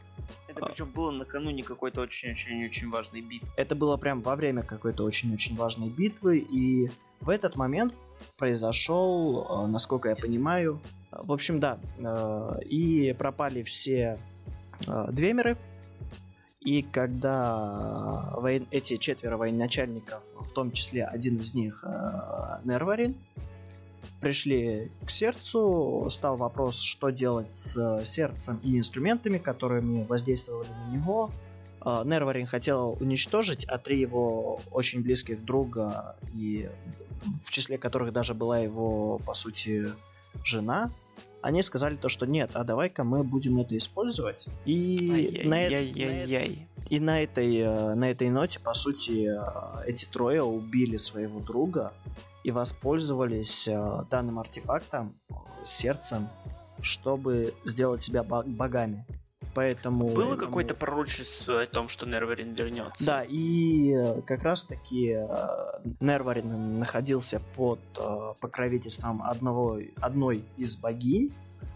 Это причем было накануне какой-то очень-очень-очень важной битвы. Это было прям во время какой-то очень-очень важной битвы, и в этот момент произошел, насколько я понимаю... В общем, да, и пропали все Двемеры, и когда эти 4 военачальников, в том числе один из них Нерварин, пришли к сердцу, стал вопрос, что делать с сердцем и инструментами, которыми воздействовали на него. Нерварин хотел уничтожить, а 3 его очень близких друга, и в числе которых даже была его, по сути, жена, они сказали то, что нет, а давай-ка мы будем это использовать. И на этой ноте, по сути, эти 3 убили своего друга и воспользовались данным артефактом, сердцем, чтобы сделать себя богами. Поэтому... Было какое-то пророчество о том, что Нерварин вернется? Да, и как раз-таки Нерварин находился под покровительством одной из богинь,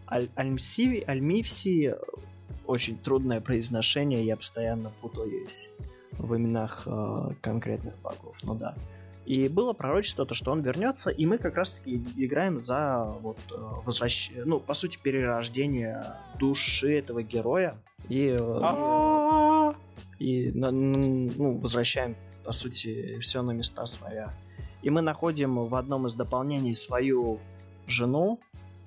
Альмивси, очень трудное произношение, я постоянно путаюсь в именах конкретных богов, ну да. И было пророчество, то, что он вернется, и мы как раз-таки играем за по сути, перерождение души этого героя. И возвращаем, по сути, все на места своя. И мы находим в одном из дополнений свою жену,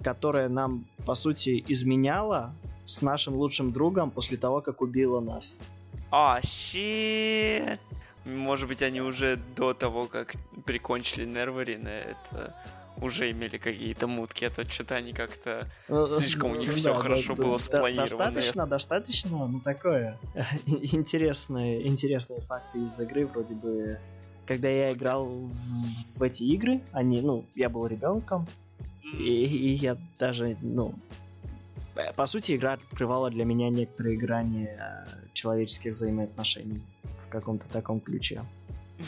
которая нам, по сути, изменяла с нашим лучшим другом после того, как убила нас. О, щит! Может быть, они уже до того, как прикончили Нерварина, это уже имели какие-то мутки, а то что-то они как-то слишком у них все хорошо было спланировано. Достаточно, ну такое. Интересные факты из игры, вроде бы. Когда я играл в эти игры, я был ребенком, и я даже, по сути, игра открывала для меня некоторые грани человеческих взаимоотношений. В каком-то таком ключе.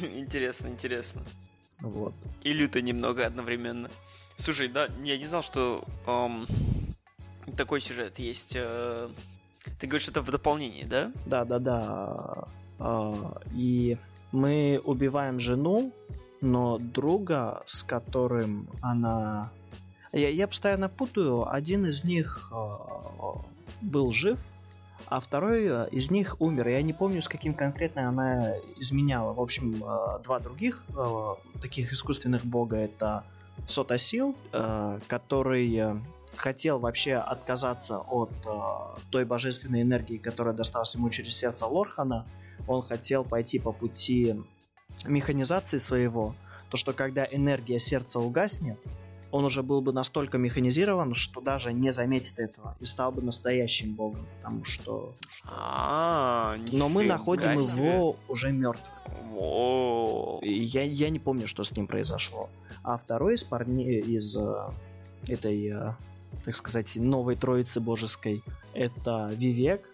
Интересно. Вот. И люто немного одновременно. Слушай, да, я не знал, что такой сюжет есть. Ты говоришь, это в дополнении, да? Да. И Мы убиваем жену, но друга, с которым она... Я постоянно путаю, один из них был жив, а второй из них умер. Я не помню, с каким конкретно она изменяла. В общем, два других таких искусственных бога — это Сотасил, который хотел вообще отказаться от той божественной энергии, которая досталась ему через сердце Лорхана. Он хотел пойти по пути механизации своего. То, что когда энергия сердца угаснет, он уже был бы настолько механизирован, что даже не заметит этого и стал бы настоящим богом, потому что... Но мы находим его уже мертвым. Я не помню, что с ним произошло. А второй из парней из этой, так сказать, новой троицы божеской — это Вивек.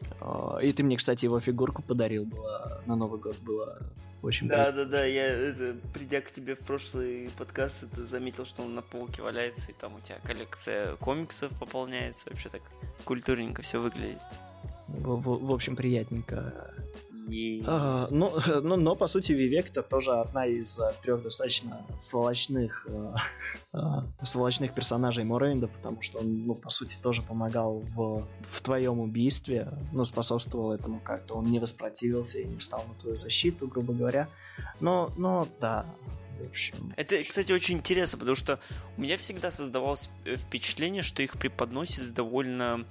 И ты мне, кстати, его фигурку подарил, было на Новый год, было очень приятно. Да-да-да, придя к тебе в прошлый подкаст, ты заметил, что он на полке валяется, и там у тебя коллекция комиксов пополняется. Вообще так культурненько все выглядит. В общем, приятненько. Но, по сути, Вивек — это тоже одна из трех достаточно сволочных персонажей Морровинда, потому что он, по сути, тоже помогал в твоем убийстве, способствовал этому как-то. Он не воспротивился и не встал на твою защиту, грубо говоря. Но да, в общем... Это, кстати, очень интересно, потому что у меня всегда создавалось впечатление, что их преподносит довольно...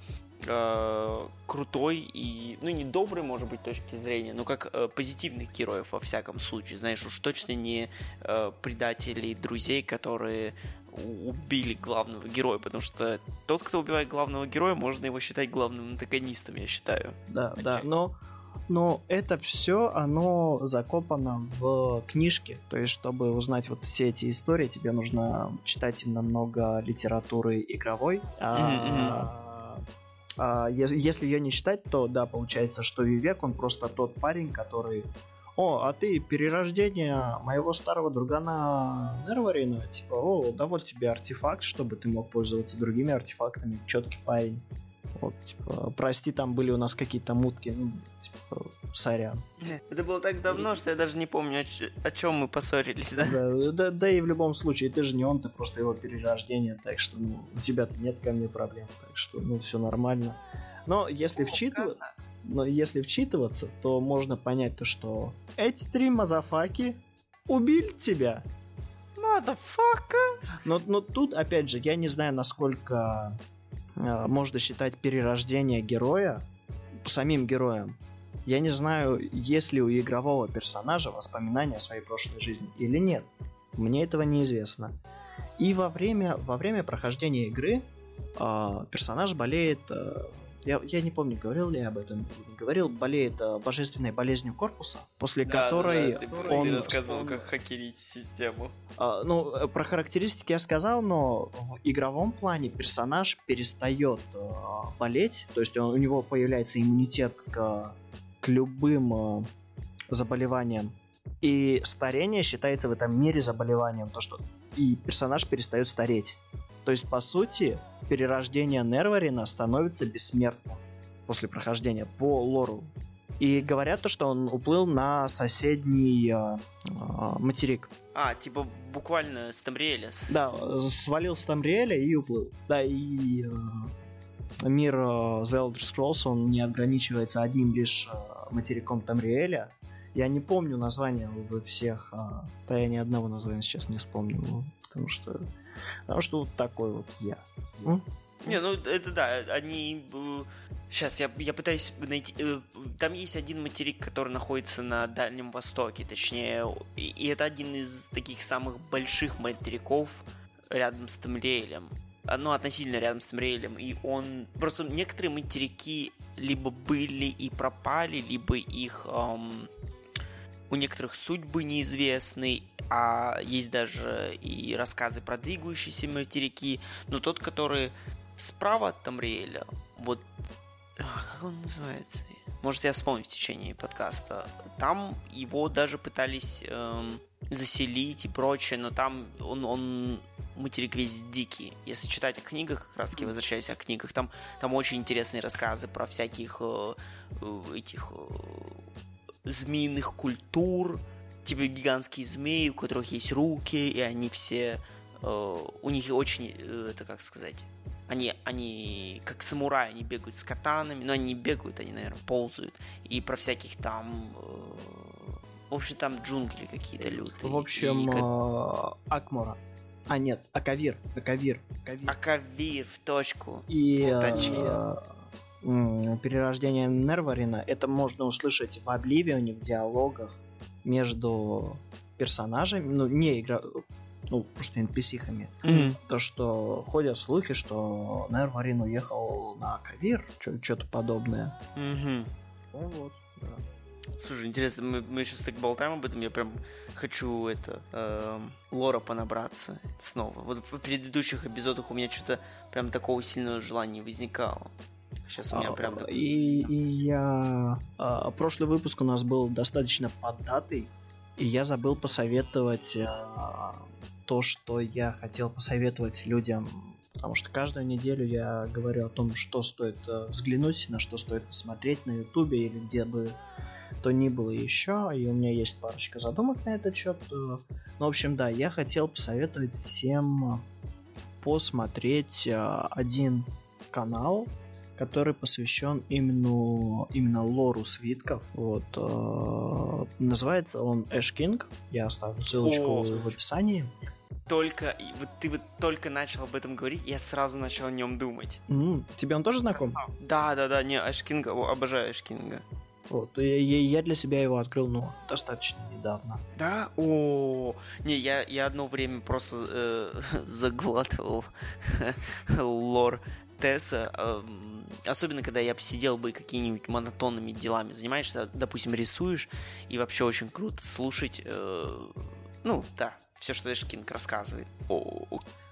крутой и, не добрый, может быть, точки зрения, но как позитивных героев во всяком случае, знаешь, уж точно не предателей друзей, которые убили главного героя, потому что тот, кто убивает главного героя, можно его считать главным антагонистом, я считаю. Да, но это все, оно закопано в книжке, то есть, чтобы узнать все эти истории, тебе нужно читать много литературы игровой, Если ее не читать, то да, получается, что Вивек, он просто тот парень, который: а ты перерождение моего старого другана Нерварина, типа, да вот тебе артефакт, чтобы ты мог пользоваться другими артефактами, четкий парень. Вот, прости, там были у нас какие-то мутки, сорян. Это было так давно, что я даже не помню, о чем мы поссорились, да? Да, и в любом случае, ты же не он, ты просто его перерождение, так что, у тебя-то нет ко мне проблем, так что, все нормально. Но если вчитываться, то можно понять то, что эти три мазафаки убили тебя. Мадафака! Но тут, опять же, я не знаю, насколько... можно считать перерождение героя самим героем. Я не знаю, есть ли у игрового персонажа воспоминания о своей прошлой жизни или нет. Мне этого неизвестно. И во время прохождения игры персонаж болеет... Я не помню, говорил ли я об этом, не говорил, болеет божественной болезнью корпуса, после которой ты рассказывал, как хакерить систему. Про характеристики я сказал, но в игровом плане персонаж перестает болеть, то есть у него появляется иммунитет к любым заболеваниям. И старение считается в этом мире заболеванием, то что и персонаж перестает стареть. То есть, по сути, перерождение Нерварина становится бессмертным после прохождения по лору. И говорят то, что он уплыл на соседний материк. Типа буквально с Тамриэля. Да, свалил с Тамриэля и уплыл. Да, и мир The Elder Scrolls, он не ограничивается одним лишь материком Тамриэля. Я не помню название всех, да я ни одного названия сейчас не вспомню, потому что вот такой вот я. Это да, они... Сейчас я пытаюсь найти... Там есть один материк, который находится на Дальнем Востоке, точнее, и это один из таких самых больших материков рядом с Тамриэлем. Относительно рядом с Тамриэлем, и он... Просто некоторые материки либо были и пропали, либо их... У некоторых судьбы неизвестны, а есть даже и рассказы про двигающиеся материки, но тот, который справа от Тамриэля, как он называется? Может, я вспомню в течение подкаста. Там его даже пытались заселить и прочее, но там он материк весь дикий. Если читать о книгах, как раз-таки возвращаясь о книгах, там очень интересные рассказы про всяких этих змеиных культур, типа гигантские змеи, у которых есть руки, и они все... у них очень... это как сказать... Они как самураи, они бегают с катанами, но они не бегают, они, наверное, ползают. И про всяких там... в общем, там джунгли какие-то лютые. В общем, Акмора. А нет, Акавир. Акавир, в точку. И перерождение Нерварина, это можно услышать в Обливионе, в диалогах между персонажами, просто NPC-хами. Mm-hmm. То, что ходят слухи, что Нерварин уехал на Акавир, что-то подобное. Mm-hmm. Вот, да. Слушай, интересно, мы сейчас так болтаем об этом, я прям хочу лора понабраться снова. Вот в предыдущих эпизодах у меня что-то прям такого сильного желания возникало. Сейчас у меня прям... прошлый выпуск у нас был достаточно поддатый, и я забыл посоветовать то, что я хотел посоветовать людям, потому что каждую неделю я говорю о том, что стоит взглянуть, на что стоит посмотреть на Ютубе или где бы то ни было еще, и у меня есть парочка задумок на этот счет. Ну, в общем, да, я хотел посоветовать всем посмотреть один канал, который посвящен именно лору свитков. Вот. Называется он Ash King. Я оставлю ссылочку в описании. Ты только начал об этом говорить, я сразу начал о нем думать. Тебе он тоже знаком? Да, не, Ash King, обожаю Ash King. Вот, я для себя его открыл, достаточно недавно. Да? Не, я одно время просто заглатывал лор TES, особенно когда я сидел бы какими-нибудь монотонными делами занимаешься, допустим, рисуешь, и вообще очень круто слушать, все, что Ash King рассказывает.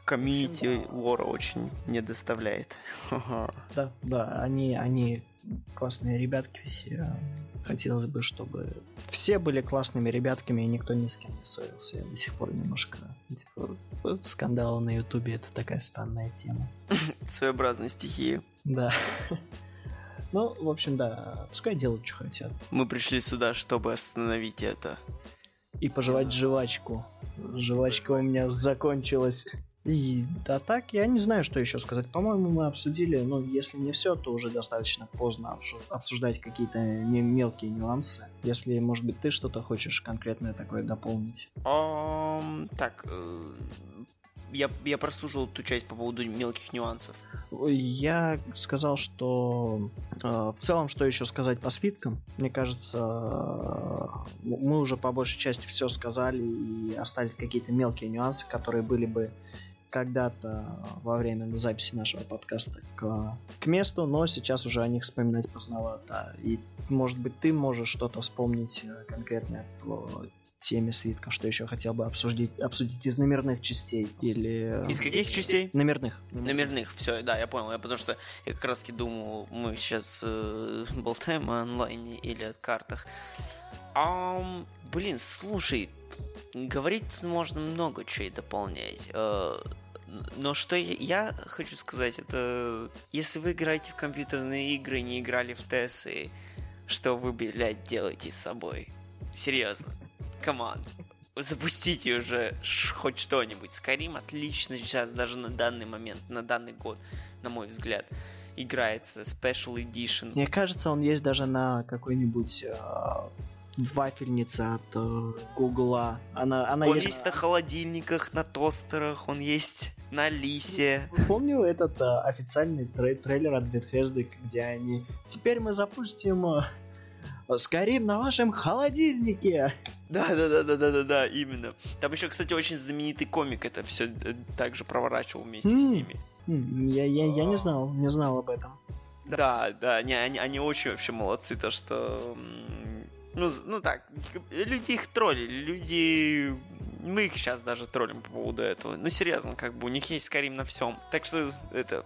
Комьюнити лора очень не доставляет. Да, они классные ребятки все. Хотелось бы, чтобы все были классными ребятками, и никто ни с кем не ссорился. Я до сих пор немножко... скандалы на Ютубе — это такая странная тема. Своеобразная стихия. Да. В общем, да. Пускай делают, что хотят. Мы пришли сюда, чтобы остановить это. И пожевать жвачку. Жвачка у меня закончилась. Так, я не знаю, что еще сказать. По-моему, мы обсудили, если не все, то уже достаточно поздно обсуждать какие-то мелкие нюансы. Если, может быть, ты что-то хочешь конкретное такое дополнить. Я прослушал ту часть по поводу мелких нюансов. Я сказал, что в целом, что еще сказать по свиткам. Мне кажется, мы уже по большей части все сказали, и остались какие-то мелкие нюансы, которые были бы когда-то во время записи нашего подкаста к месту, но сейчас уже о них вспоминать поздновато. И, может быть, ты можешь что-то вспомнить конкретное по теме свитков, что еще хотел бы обсудить из номерных частей или... Из каких частей? Номерных, все, да, я понял, потому что я как раз-таки думал, мы сейчас болтаем о онлайне или о картах. Слушай, говорить можно много чего и дополнять, но что я хочу сказать, это если вы играете в компьютерные игры и не играли в TES, что вы, блядь, делаете с собой? Серьезно. Команд, запустите уже хоть что-нибудь. Skyrim отлично сейчас, даже на данный момент, на данный год, на мой взгляд, играется Special Edition. Мне кажется, он есть даже на какой-нибудь вафельнице от Гугла. Она он есть на холодильниках, на тостерах, он есть на Лисе. Помню этот официальный трейлер от Bethesda, где они... Теперь мы запустим... Skyrim на вашем холодильнике. Да, именно. Там еще, кстати, очень знаменитый комик это все также проворачивал вместе с ними. Я не знал об этом. Да, они очень вообще молодцы, то что, люди их троллили, мы их сейчас даже троллим по поводу этого. Серьезно, у них есть Skyrim на всем, так что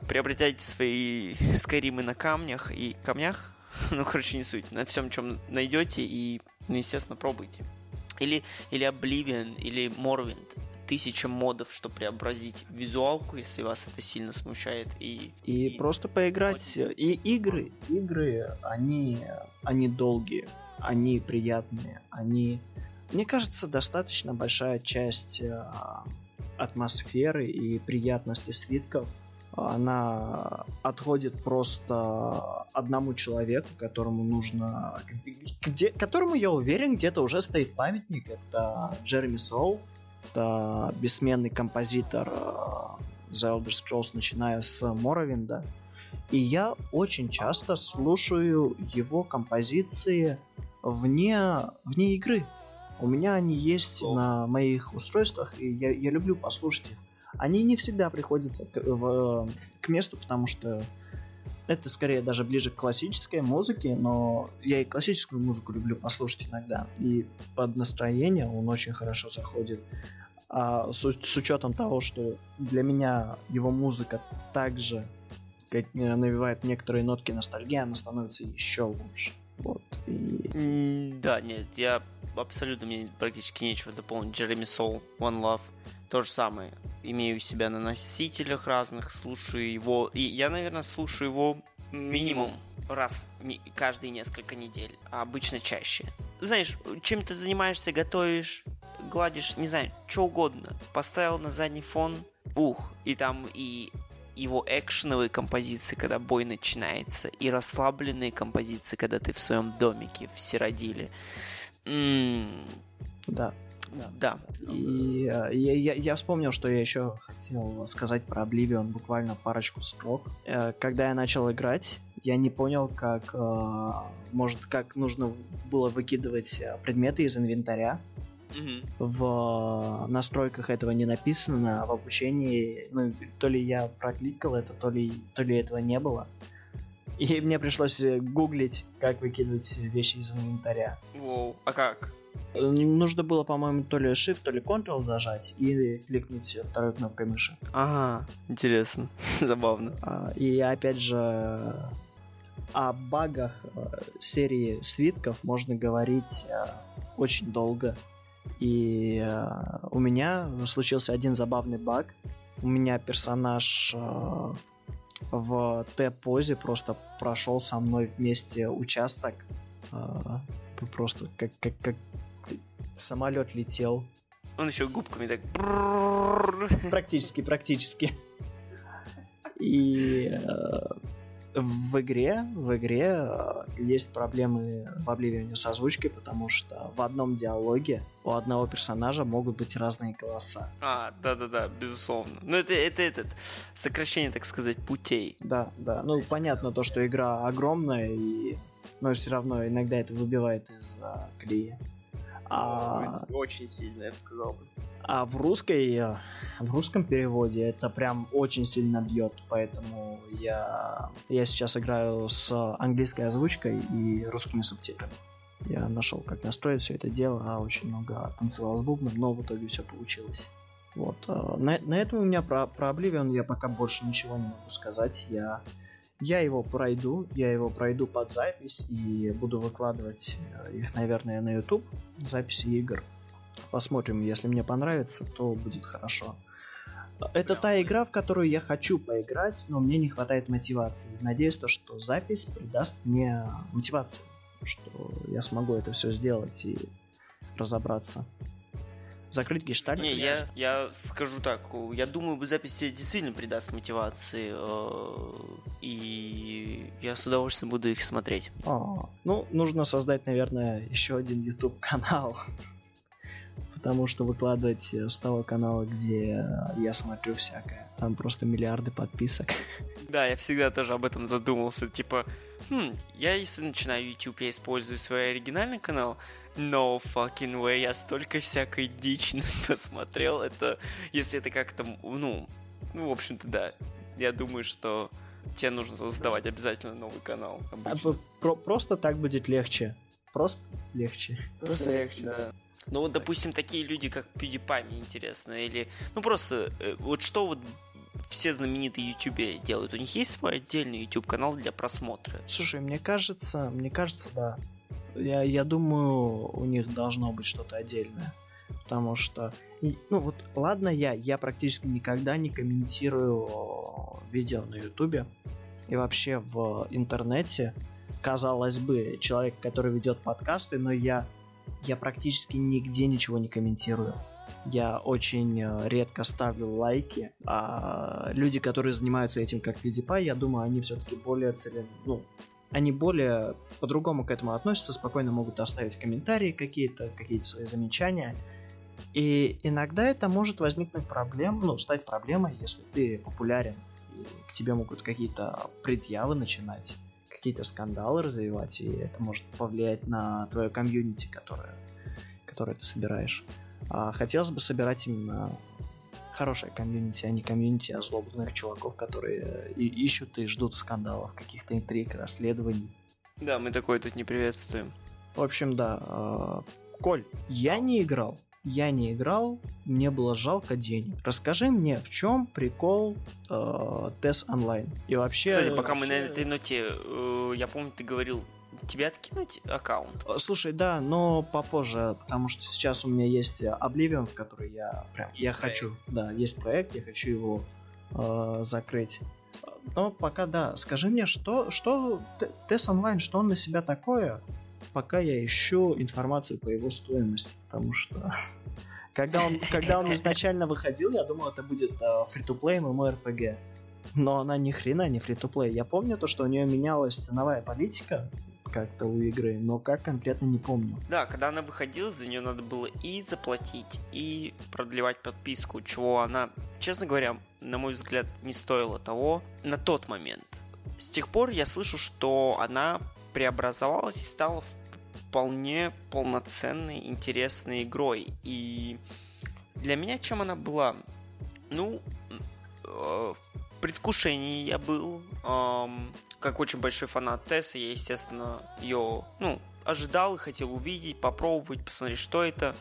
приобретайте свои Skyrimы на камнях. Не суть. На всем, чем найдете, и, естественно, пробуйте. Или Oblivion, или Morrowind. 1000 модов, чтобы преобразить визуалку, если вас это сильно смущает. И просто поиграть. И игры, они долгие, они приятные, они мне кажется, достаточно большая часть атмосферы и приятности свитков, она отходит просто одному человеку, которому нужно... Которому, я уверен, где-то уже стоит памятник. Это Jeremy Soule, это бессменный композитор The Elder Scrolls, начиная с Morrowind'а. И я очень часто слушаю его композиции вне игры. У меня они есть на моих устройствах, и я люблю послушать их. Они не всегда приходятся к месту, потому что это скорее даже ближе к классической музыке, но я и классическую музыку люблю послушать иногда. И под настроение он очень хорошо заходит. А с учетом того, что для меня его музыка также навевает некоторые нотки ностальгии, она становится еще лучше. Вот. И... Да, нет, я абсолютно, мне практически нечего дополнить. Jeremy Soule, One Love. То же самое. Имею себя на носителях разных, слушаю его. И я, наверное, слушаю его минимум раз каждые несколько недель, а обычно чаще. Знаешь, чем ты занимаешься, готовишь, гладишь, не знаю, что угодно. Поставил на задний фон, и там и его экшеновые композиции, когда бой начинается, и расслабленные композиции, когда ты в своем домике в Сиродиле. Да. Да. И я вспомнил, что я еще хотел сказать про Oblivion, буквально парочку строк. Когда я начал играть, я не понял, как нужно было выкидывать предметы из инвентаря. В настройках этого не написано, а в обучении, то ли я прокликал это, то ли этого не было. И мне пришлось гуглить, как выкидывать вещи из инвентаря. Воу, а как? Нужно было, по-моему, то ли Shift, то ли Ctrl зажать и кликнуть второй кнопкой мыши. Ага, интересно, забавно. И опять же, о багах серии свитков можно говорить очень долго. И у меня случился один забавный баг. У меня персонаж в Т-позе просто прошел со мной вместе участок. Просто как самолет летел. Он еще губками так... Практически. И в игре есть проблемы в Oblivion с озвучкой, потому что в одном диалоге у одного персонажа могут быть разные голоса. Да, безусловно. Ну, это сокращение, так сказать, путей. Да. Ну, понятно то, что игра огромная, но все равно иногда это выбивает из колеи. Очень сильно, я бы сказал. А в русском переводе это прям очень сильно бьет, поэтому я сейчас играю с английской озвучкой и русскими субтитрами. Я нашел, как настроить все это дело, очень много танцевал с бубном, но в итоге все получилось. Вот. На этом у меня про Oblivion я пока больше ничего не могу сказать. Я его пройду под запись и буду выкладывать их, наверное, на YouTube, записи игр. Посмотрим, если мне понравится, то будет хорошо. Это та игра, в которую я хочу поиграть, но мне не хватает мотивации. Надеюсь, что запись придаст мне мотивацию, что я смогу это все сделать и разобраться. Закрыть гештальт. Я скажу так, я думаю, запись действительно придаст мотивации, и я с удовольствием буду их смотреть. Нужно создать, наверное, еще один YouTube-канал, потому что выкладывать с того канала, где я смотрю всякое, там просто миллиарды подписок. Да, я всегда тоже об этом задумался, типа, я если начинаю YouTube, я использую свой оригинальный канал, no fucking way, я столько всякой дичи посмотрел, это, если это как-то, в общем-то, да, я думаю, что тебе нужно создавать обязательно новый канал. Просто так будет легче, просто легче, да. Ну вот, допустим, такие люди, как PewDiePie, мне интересно, или, просто, вот что вот все знаменитые ютуберы делают, у них есть свой отдельный YouTube-канал для просмотра? Слушай, мне кажется, да. Я думаю, у них должно быть что-то отдельное. Потому что... я практически никогда не комментирую видео на Ютубе. И вообще в интернете, казалось бы, человек, который ведет подкасты, но я я практически нигде ничего не комментирую. Я очень редко ставлю лайки, а люди, которые занимаются этим как PewDiePie, я думаю, они все-таки более они более по-другому к этому относятся, спокойно могут оставить комментарии какие-то свои замечания. И иногда это может возникнуть стать проблемой, если ты популярен, и к тебе могут какие-то предъявы начинать, какие-то скандалы развивать, и это может повлиять на твое комьюнити, которое ты собираешь. Хотелось бы собирать именно хорошее комьюнити, а не комьюнити озлобленных чуваков, которые ищут и ждут скандалов, каких-то интриг, расследований. Да, мы такое тут не приветствуем. В общем, да. Коль, я не играл, мне было жалко денег. Расскажи мне, в чем прикол TES Online? И вообще... Кстати, пока мы на этой ноте, я помню, ты говорил... Тебе откинуть аккаунт? Слушай, да, но попозже, потому что сейчас у меня есть Oblivion, в который есть проект, я хочу его закрыть. Но пока, да, скажи мне, что TES Online, что он на себя такое, пока я ищу информацию по его стоимости, потому что когда он изначально выходил, я думал, это будет free-to-play MMORPG. Но она ни хрена не фри-то-плей. Я помню то, что у нее менялась ценовая политика как-то у игры, но как конкретно не помню. Да, когда она выходила, за нее надо было и заплатить, и продлевать подписку, чего она, честно говоря, на мой взгляд, не стоила того на тот момент. С тех пор я слышу, что она преобразовалась и стала вполне полноценной, интересной игрой. И для меня чем она была? В предвкушении я был, как очень большой фанат TES, я, естественно, ее ожидал, хотел увидеть, попробовать, посмотреть, что это.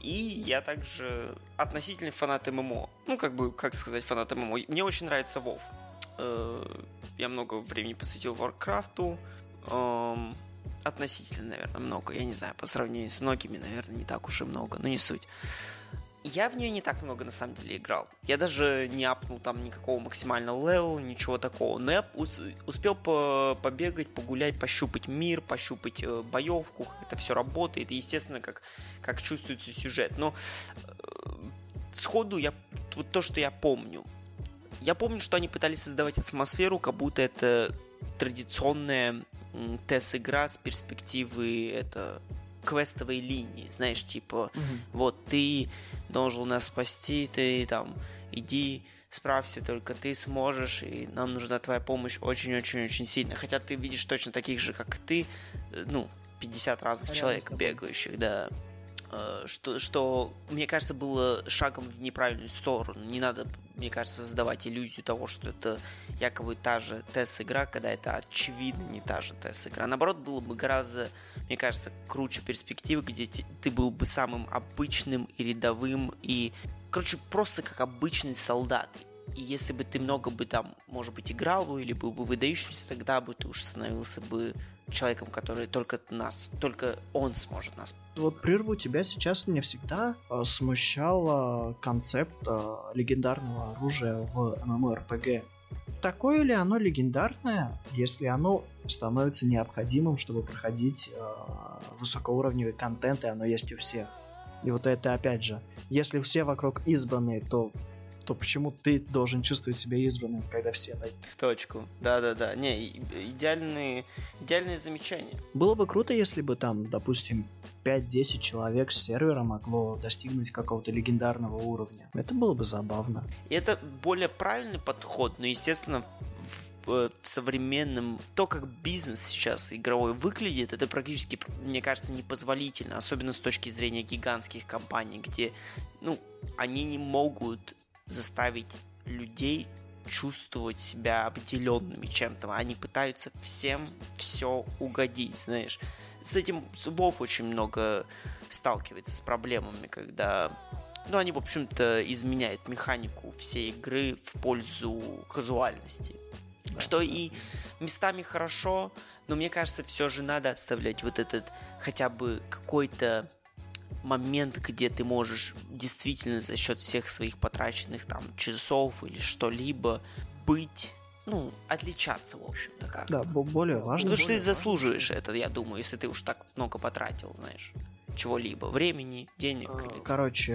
И я также относительный фанат ММО. Фанат ММО. Мне очень нравится WoW. Я много времени посвятил Warcraft'у. Относительно, наверное, много. Я не знаю, по сравнению с многими, наверное, не так уж и много, но не суть. Я в нее не так много, на самом деле, играл. Я даже не апнул там никакого максимального левела, ничего такого. Но я успел побегать, погулять, пощупать мир, пощупать боевку, как это все работает. И, естественно, как чувствуется сюжет. Но сходу то, что я помню. Я помню, что они пытались создавать атмосферу, как будто это традиционная TES-игра с перспективы... квестовой линии, знаешь, вот ты должен нас спасти, ты там иди, справься, только ты сможешь, и нам нужна твоя помощь очень-очень-очень сильно. Хотя ты видишь точно таких же, как ты, 50 разных человек бегающих, да. Что, мне кажется, было шагом в неправильную сторону. Не надо, мне кажется, создавать иллюзию того, что это якобы та же TES-игра, когда это очевидно не та же TES-игра. Наоборот, было бы гораздо, мне кажется, круче перспективы, где ты был бы самым обычным и рядовым, и, просто как обычный солдат. И если бы ты много бы там, может быть, играл бы или был бы выдающимся, тогда бы ты уж становился бы человеком, который только он сможет нас. Вот прерву тебя сейчас. Меня всегда смущал концепт легендарного оружия в MMORPG. Такое ли оно легендарное, если оно становится необходимым, чтобы проходить высокоуровневый контент, и оно есть у всех? И вот это опять же, если все вокруг избранные, то почему ты должен чувствовать себя избранным, когда все в точку? Да-да-да. Не, идеальные замечания. Было бы круто, если бы там, допустим, 5-10 человек с сервера могло достигнуть какого-то легендарного уровня. Это было бы забавно. И это более правильный подход, но, естественно, в современном... То, как бизнес сейчас игровой выглядит, это практически, мне кажется, непозволительно. Особенно с точки зрения гигантских компаний, где, они не могут... заставить людей чувствовать себя обделенными чем-то. Они пытаются всем все угодить, знаешь. С этим WoW очень много сталкивается с проблемами, когда... они, в общем-то, изменяют механику всей игры в пользу казуальности. Да. Что и местами хорошо, но мне кажется, все же надо оставлять вот этот хотя бы какой-то... момент, где ты можешь действительно за счет всех своих потраченных там часов или что-либо быть, отличаться, в общем-то, как-то. Да, более важно. Потому что ты заслуживаешь это, я думаю, если ты уж так много потратил, знаешь. чего-либо, времени, денег. Короче,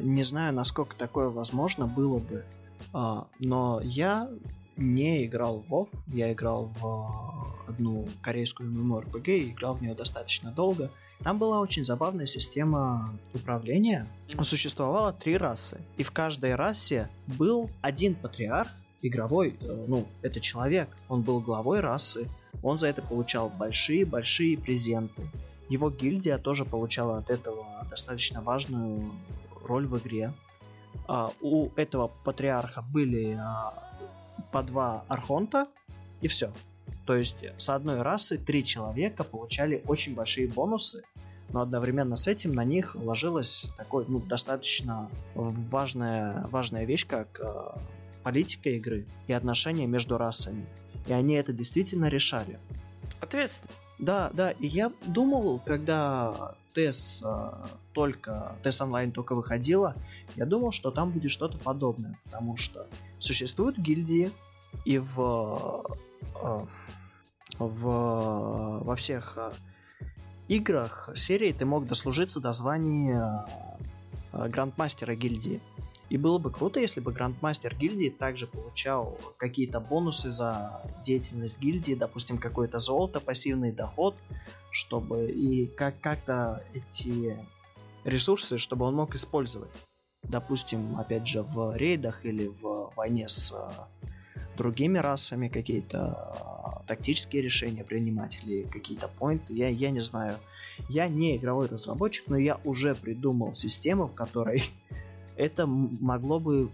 не знаю, насколько такое возможно было бы, но я не играл в WoW, я играл в одну корейскую MMORPG и играл в нее достаточно долго. Там была очень забавная система управления. Существовало три расы, и в каждой расе был один патриарх, игровой, ну, это человек, он был главой расы, он за это получал большие-большие презенты. Его гильдия тоже получала от этого достаточно важную роль в игре. У этого патриарха были по два архонта, и все. То есть с одной расы три человека получали очень большие бонусы, но одновременно с этим на них ложилась такой, ну, достаточно важная вещь, как политика игры и отношения между расами. И они это действительно решали. Ответственно. Да, и я думал, когда TES Online только выходила, я думал, что там будет что-то подобное, потому что существуют гильдии, и во всех играх серии ты мог дослужиться до звания грандмастера гильдии. И было бы круто, если бы грандмастер гильдии также получал какие-то бонусы за деятельность гильдии, допустим, какое-то золото, пассивный доход, чтобы и как-то эти ресурсы, чтобы он мог использовать. Допустим, опять же, в рейдах или в войне с другими расами какие-то тактические решения принимать или какие-то поинты, я не знаю. Я не игровой разработчик, но я уже придумал систему, в которой это могло бы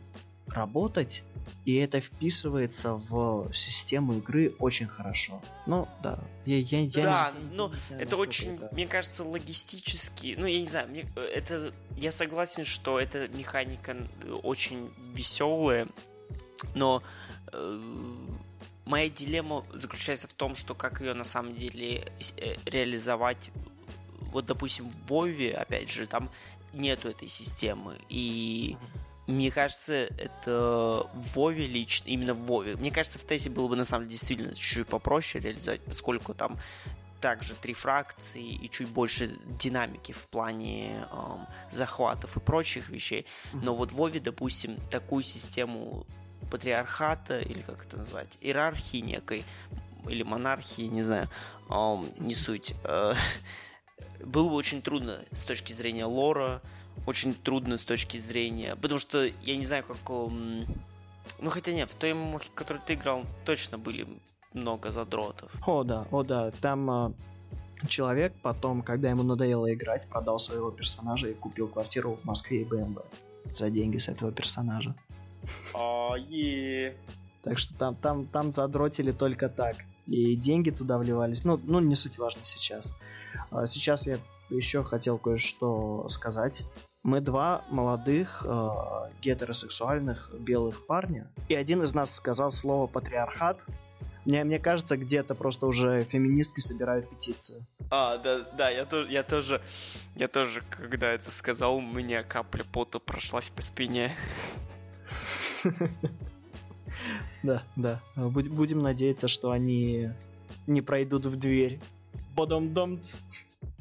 работать, и это вписывается в систему игры очень хорошо. Ну, да. Я не знаю, мне кажется, логистически... Ну, я не знаю, я согласен, что эта механика очень веселая, но моя дилемма заключается в том, что как ее на самом деле реализовать. Вот, допустим, в WoW, опять же, там нету этой системы, и мне кажется, это в WoW лично, именно в WoW. Мне кажется, в TES было бы на самом деле действительно чуть-чуть попроще реализовать, поскольку там также три фракции и чуть больше динамики в плане захватов и прочих вещей. Но вот в WoW, допустим, такую систему патриархата, или как это назвать, иерархии некой, или монархии, не знаю, не суть, было бы очень трудно с точки зрения лора, очень трудно с точки зрения... Потому что я не знаю, как... Ну, хотя нет, в той мухе, в которой ты играл, точно были много задротов. О да, там человек потом, когда ему надоело играть, продал своего персонажа и купил квартиру в Москве и БМВ за деньги с этого персонажа. Так что там задротили только так. И деньги туда вливались. Ну, не суть важно сейчас. Сейчас я еще хотел кое-что сказать. Мы два молодых гетеросексуальных белых парня. И один из нас сказал слово «патриархат». Мне кажется, где-то просто уже феминистки собирают петицию. Да, я тоже, когда это сказал, у меня капля пота прошлась по спине. Да. Будем надеяться, что они не пройдут в дверь. Бодом-домц.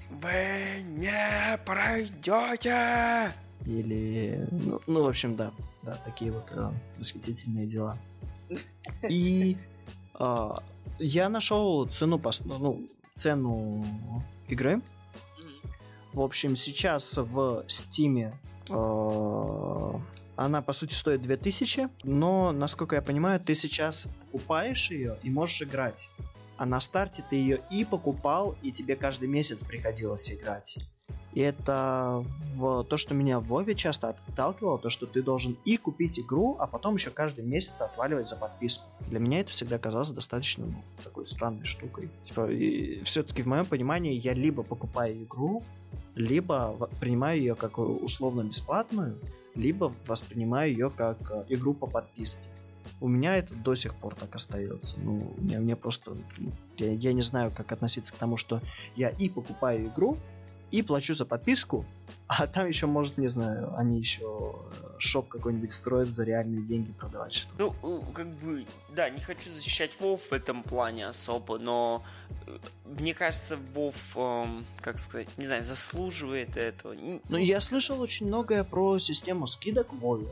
Вы не пройдете! Или... Ну, в общем, да, такие вот восхитительные дела. И я нашел цену игры. В общем, сейчас в Steam... Она, по сути, стоит 2000, но, насколько я понимаю, ты сейчас покупаешь ее и можешь играть. А на старте ты ее и покупал, и тебе каждый месяц приходилось играть. И это то, что меня в WoW часто отталкивало, то, что ты должен и купить игру, а потом еще каждый месяц отваливать за подписку. Для меня это всегда казалось достаточно, такой странной штукой. Все-таки, в моем понимании, я либо покупаю игру, либо принимаю ее как условно-бесплатную, либо воспринимаю ее как игру по подписке. У меня это до сих пор так остается. Мне просто... Я не знаю, как относиться к тому, что я и покупаю игру, и плачу за подписку, а там еще, может, не знаю, они еще шоп какой-нибудь строят за реальные деньги продавать что-то. Ну, как бы, да, не хочу защищать WoW в этом плане особо, но мне кажется, WoW, как сказать, не знаю, заслуживает этого. Ну, я слышал очень многое про систему скидок в WoW.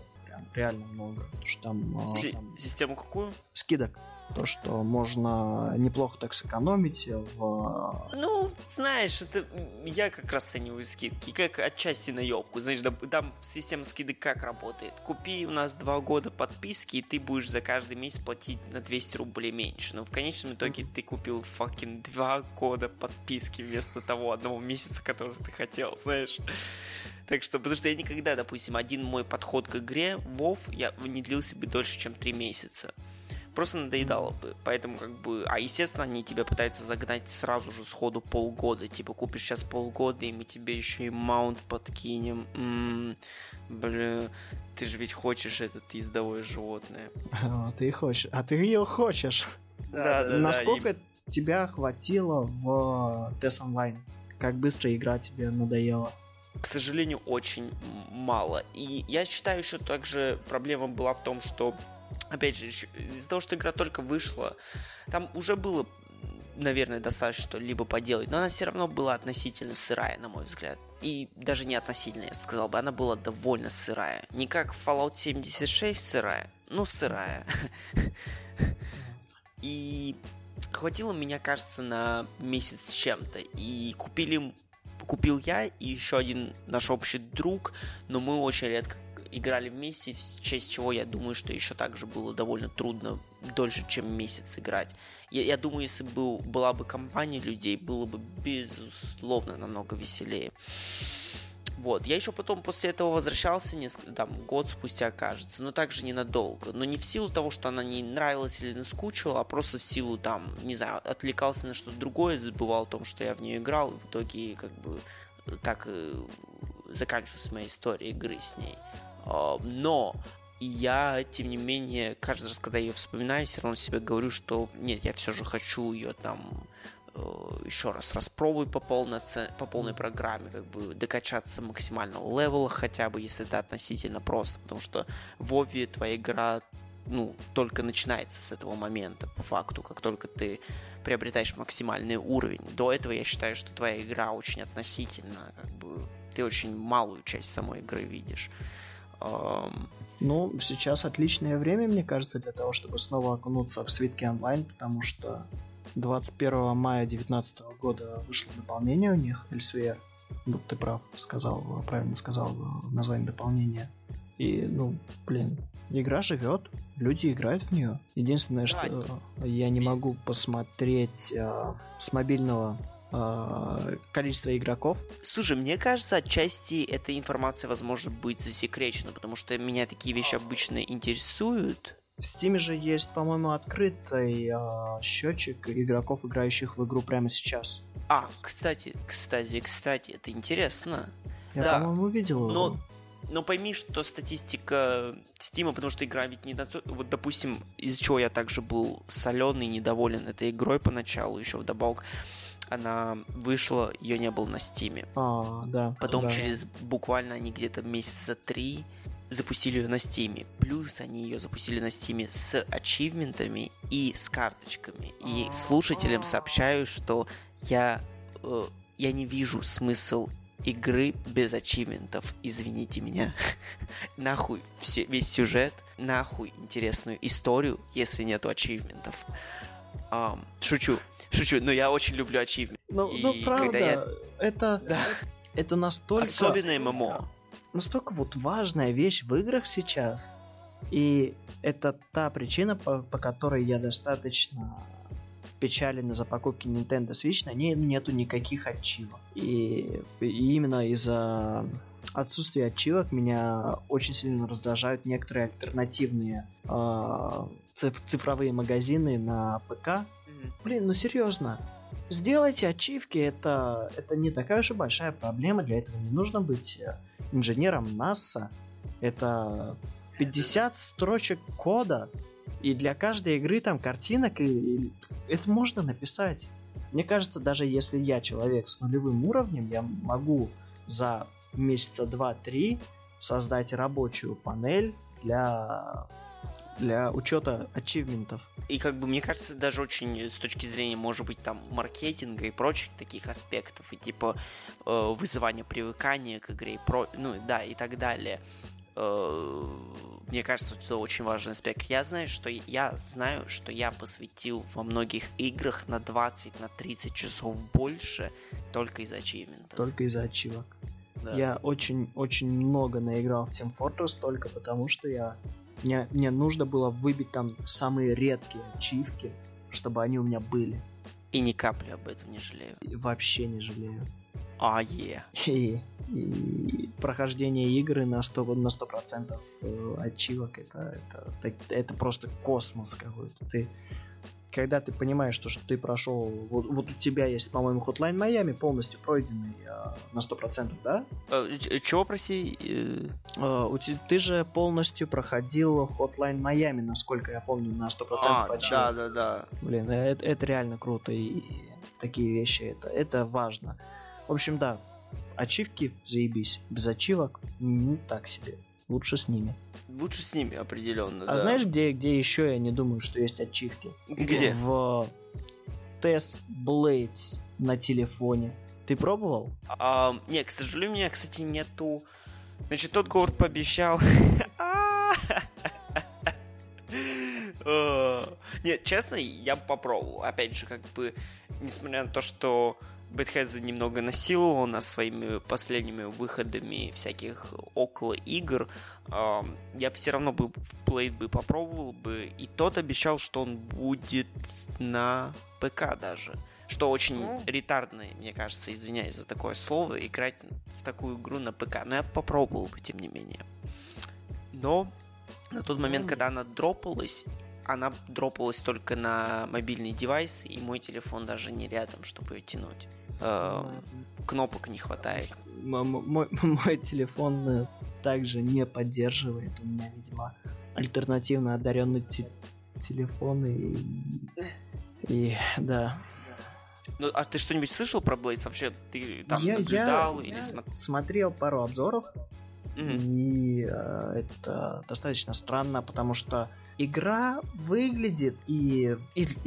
Реально много. Потому что там, систему какую? Скидок. То, что можно неплохо так сэкономить в... Ну, знаешь, это я как раз ценю скидки, как отчасти наебку. Знаешь, там система скидок как работает? Купи у нас 2 года подписки, и ты будешь за каждый месяц платить на 200 рублей меньше. Но в конечном итоге ты купил fucking 2 года подписки вместо того одного месяца, который ты хотел, знаешь. Так что, потому что я никогда, допустим, один мой подход к игре, WoW, я не длился бы дольше, чем 3 месяца. Просто надоедало бы, поэтому как бы... А, естественно, они тебя пытаются загнать сразу же сходу полгода. Типа, купишь сейчас полгода, и мы тебе еще и маунт подкинем. Бля, ты же ведь хочешь этот ездовое животное. Ты хочешь. А ты ее хочешь. Да. Насколько тебя хватило в TES Online? Как быстро игра тебе надоела? К сожалению, очень мало. И я считаю, еще также проблема была в том, что... Опять же, из-за того, что игра только вышла, там уже было, наверное, достаточно что-либо поделать, но она все равно была относительно сырая, на мой взгляд. И даже не относительно, я сказал бы, она была довольно сырая. Не как Fallout 76 сырая, но сырая. И хватило, мне кажется, на месяц с чем-то. И купил я и еще один наш общий друг, но мы очень редко играли вместе, в честь чего я думаю, что еще также было довольно трудно дольше, чем месяц играть. Я думаю, если бы была бы компания людей, было бы, безусловно, намного веселее. Вот. Я еще потом после этого возвращался, год спустя, кажется, но также ненадолго. Но не в силу того, что она не нравилась или наскучила, а просто в силу, отвлекался на что-то другое, забывал о том, что я в нее играл, и в итоге, так заканчивалась моя история игры с ней. Но я, тем не менее, каждый раз, когда ее вспоминаю, все равно себе говорю, что нет, я все же хочу ее еще раз распробовать по полной программе, докачаться максимального левела хотя бы, если это относительно просто, потому что в WoW твоя игра только начинается с этого момента, по факту, как только ты приобретаешь максимальный уровень. До этого я считаю, что твоя игра очень относительно, ты очень малую часть самой игры видишь. Ну, сейчас отличное время, мне кажется, для того, чтобы снова окунуться в свитки онлайн, потому что 21 мая 2019 года вышло дополнение у них, LSVR. Ты прав, правильно сказал название дополнения. И, игра живет, люди играют в нее. Единственное, что я не могу посмотреть с мобильного количество игроков. Слушай, мне кажется, отчасти эта информация, возможно, будет засекречена, потому что меня такие вещи обычно интересуют. В Steam же есть, по-моему, открытый счетчик игроков, играющих в игру прямо сейчас. А, кстати, это интересно. Я, по-моему, видел его. Но пойми, что статистика Стима, потому что игра ведь не... Вот, допустим, из-за чего я также был соленый, недоволен этой игрой поначалу, еще вдобавок она вышла, ее не было на Стиме. Потом через буквально они где-то месяца 3 запустили ее на Стиме. Плюс они ее запустили на Стиме с ачивментами и с карточками. И слушателям сообщаю, что я не вижу смысл игры без ачивментов, извините меня. Нахуй весь сюжет, нахуй интересную историю, если нету ачивментов. Шучу, но я очень люблю ачивменты. Правда, это настолько... Особенное ММО. Настолько важная вещь в играх сейчас. И это та причина, по которой я достаточно... печален за покупки Nintendo Switch, на ней нету никаких ачивок. И именно из-за отсутствия ачивок меня очень сильно раздражают некоторые альтернативные цифровые магазины на ПК. Блин, серьезно. Сделайте ачивки, это не такая уж и большая проблема, для этого не нужно быть инженером НАСА. Это 50 строчек кода, и для каждой игры там картинок, и это можно написать. Мне кажется, даже если я человек с нулевым уровнем, я могу за месяца 2-3 создать рабочую панель для учета ачивментов. И как бы мне кажется, даже очень с точки зрения, может быть, там маркетинга и прочих таких аспектов, и типа вызывания привыкания к игре, ну да, и так далее. Мне кажется, это очень важный аспект. Я знаю, что я посвятил во многих играх на 20-30 часов больше только из-за ачивментов. Только из-за ачивок. Да. Я очень-очень много наиграл в Team Fortress только потому, что мне нужно было выбить там самые редкие ачивки, чтобы они у меня были. И ни капли об этом не жалею. И вообще не жалею. И прохождение игры на 100% ачивок это просто космос какой-то. Когда ты понимаешь, что ты прошел... Вот у тебя есть, по-моему, Hotline Miami полностью пройденный на 100%, да? Чего, прости? Ты же полностью проходил Hotline Miami, насколько я помню, на 100%. Да. Блин, это реально круто, и такие вещи, это важно. В общем, да, ачивки заебись, без ачивок так себе. Лучше с ними. Лучше с ними, определенно. А да. Знаешь, где еще я не думаю, что есть ачивки? Где? В TES Blades на телефоне. Ты пробовал? Нет, к сожалению, у меня, кстати, нету... Значит, тот Говард пообещал... Нет, честно, я попробовал. Опять же, как бы, несмотря на то, что... Bethesda немного насиловал нас своими последними выходами всяких около игр. Я все равно бы в Blade бы попробовал бы. И тот обещал, что он будет на ПК даже. Что очень ретардно, мне кажется, извиняюсь за такое слово, играть в такую игру на ПК. Но я попробовал бы, тем не менее. Но на тот момент, когда она дропалась только на мобильный девайс, и мой телефон даже не рядом, чтобы ее тянуть. Кнопок не хватает. Мой телефон также не поддерживает. У меня, видимо, альтернативно одаренный телефон и да. Ну, а ты что-нибудь слышал про Blades вообще? Ты там наблюдал или смотрел? Смотрел пару обзоров. И это достаточно странно, потому что игра выглядит, и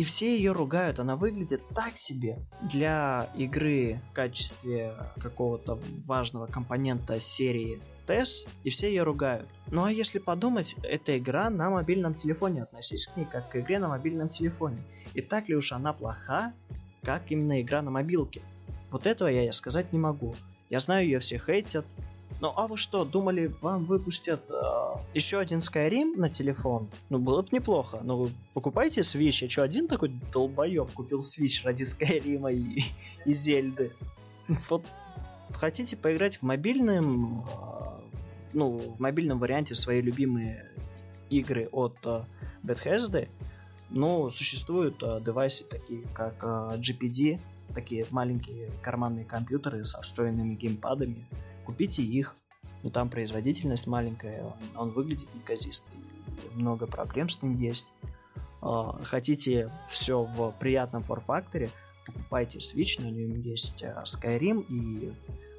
все ее ругают, она выглядит так себе. Для игры в качестве какого-то важного компонента серии TES, и все ее ругают. Ну а если подумать, эта игра на мобильном телефоне, относись к ней как к игре на мобильном телефоне. И так ли уж она плоха, как именно игра на мобилке? Вот этого я сказать не могу. Я знаю, ее все хейтят. Ну а вы что, думали, вам выпустят еще один Skyrim на телефон? Ну было бы неплохо. Ну вы покупаете Switch, а что один такой долбоеб купил Switch ради Skyrim'а и Зельды? Вот хотите поиграть в мобильном, в мобильном варианте свои любимые игры от Bethesda? Ну существуют девайсы такие, как GPD, такие маленькие карманные компьютеры со встроенными геймпадами. Купите их, но там производительность маленькая, он выглядит неказисто, много проблем с ним есть. Хотите все в приятном форм-факторе, покупайте Switch, на нем есть Skyrim, и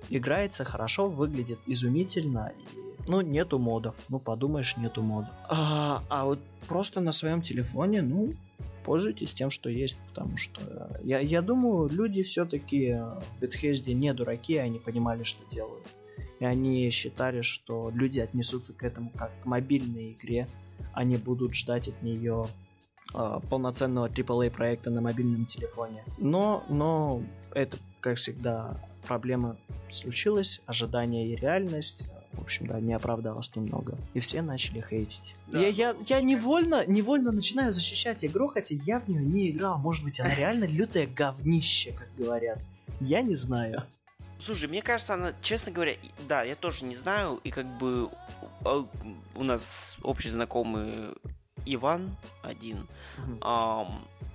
играется хорошо, выглядит изумительно, и, нету модов, подумаешь, нету модов. А вот просто на своем телефоне, пользуйтесь тем, что есть, потому что я думаю, люди все-таки в Bethesda не дураки, они понимали, что делают. И они считали, что люди отнесутся к этому как к мобильной игре. Они будут ждать от нее полноценного AAA проекта на мобильном телефоне. Но это, как всегда, проблема случилась, ожидание и реальность. В общем, да, не оправдалось немного. И все начали хейтить. Да. Я невольно начинаю защищать игру, хотя я в нее не играл. Может быть, она реально лютое говнище, как говорят. Я не знаю. Слушай, мне кажется, она, честно говоря, да, я тоже не знаю. И как бы у нас общий знакомый Иван один,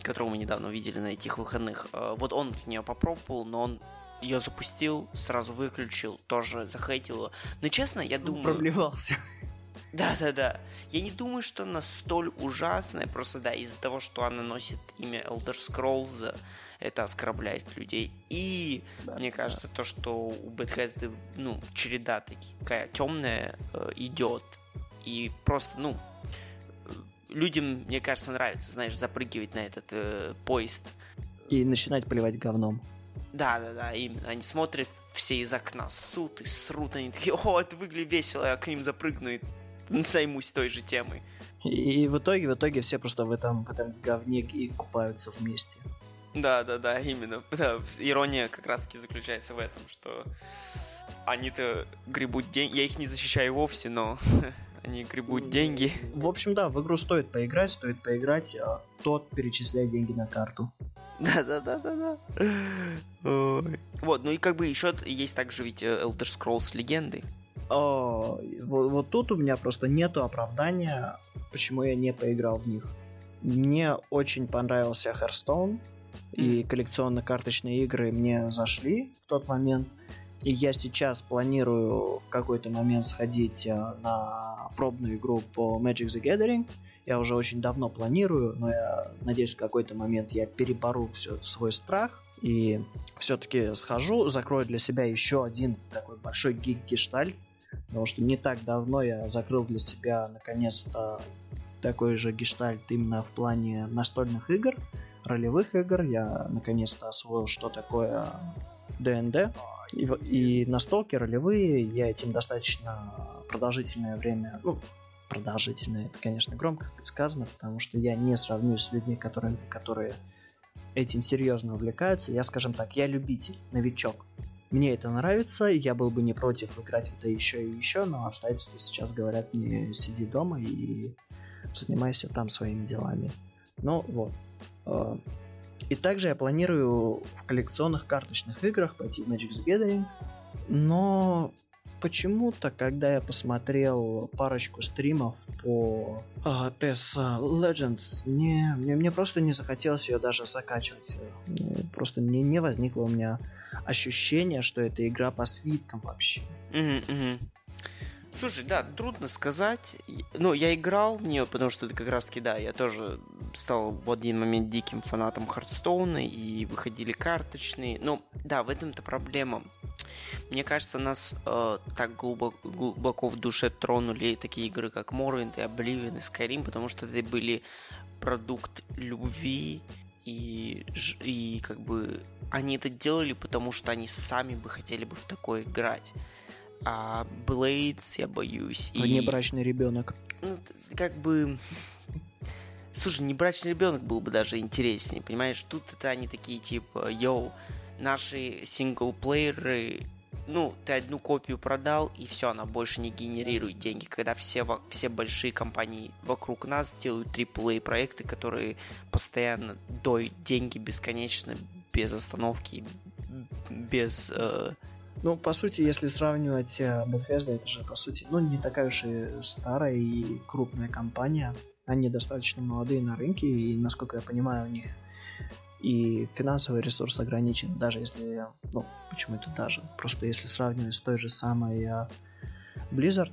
которого мы недавно видели на этих выходных. Вот он в нее попробовал, но он ее запустил, сразу выключил, тоже захейтило. Но честно, я думаю... Проблевался. Да-да-да. Я не думаю, что она столь ужасная, просто, да, из-за того, что она носит имя Elder Scrolls, это оскорбляет людей. И, да, мне кажется, то, что у Bethesda, ну, череда такая темная идет, и просто, ну, людям, мне кажется, нравится, знаешь, запрыгивать на этот поезд. И начинать поливать говном. Да-да-да, именно. Они смотрят все из окна, ссут и срут. Они такие: о, это выглядит весело, я к ним запрыгну и займусь той же темой. И в итоге все просто в этом говне и купаются вместе. Да-да-да, именно. Да, ирония как раз-таки заключается в этом, что они-то гребут деньги. Я их не защищаю вовсе, но они гребут деньги. В общем, да, в игру стоит поиграть, а тот перечисляет деньги на карту. Да-да-да-да-да. Вот, ну и как бы еще есть также ведь Elder Scrolls Легенды. Вот тут у меня просто нету оправдания, почему я не поиграл в них. Мне очень понравился Hearthstone, и коллекционно-карточные игры мне зашли в тот момент. И я сейчас планирую в какой-то момент сходить на пробную игру по Magic the Gathering. Я уже очень давно планирую, но я надеюсь, в какой-то момент я перебору все свой страх и все-таки схожу, закрою для себя еще один такой большой гештальт, потому что не так давно я закрыл для себя наконец-то такой же гештальт именно в плане настольных игр, ролевых игр. Я наконец-то освоил, что такое D&D. И настолки ролевые, я этим достаточно продолжительное время, ну, продолжительное, это, конечно, громко сказано, потому что я не сравнюсь с людьми, которые этим серьезно увлекаются. Я, скажем так, я любитель, новичок. Мне это нравится, я был бы не против играть в это еще и еще, но обстоятельства сейчас говорят мне: сиди дома и занимайся там своими делами. Ну вот. И также я планирую в коллекционных карточных играх пойти в Magic the Gathering, но почему-то, когда я посмотрел парочку стримов по TES Legends, мне просто не захотелось ее даже закачивать. Просто не возникло у меня ощущение, что это игра по свиткам вообще. Слушай, да, трудно сказать. Ну, я играл в нее, потому что это как раз-таки, да, я тоже стал в один момент диким фанатом Хардстоуна, и выходили карточные. Но, да, в этом-то проблема. Мне кажется, нас так глубоко в душе тронули такие игры, как Morrowind, и Oblivion, и Skyrim, потому что это были продукт любви, и как бы они это делали, потому что они сами бы хотели бы в такое играть. А Blades, я боюсь. Внебрачный ребенок. Ну, как бы... Слушай, небрачный ребенок был бы даже интереснее, понимаешь? Тут это они такие, типа: йоу, наши синглплееры... Ну, ты одну копию продал, и все, она больше не генерирует деньги. Когда все большие компании вокруг нас делают AAA проекты, которые постоянно доят деньги бесконечно, без остановки, без... Ну, по сути, если сравнивать Bethesda, это же, по сути, ну, не такая уж и старая и крупная компания. Они достаточно молодые на рынке, и, насколько я понимаю, у них и финансовый ресурс ограничен, даже если... Ну, почему это даже? Просто если сравнивать с той же самой Blizzard,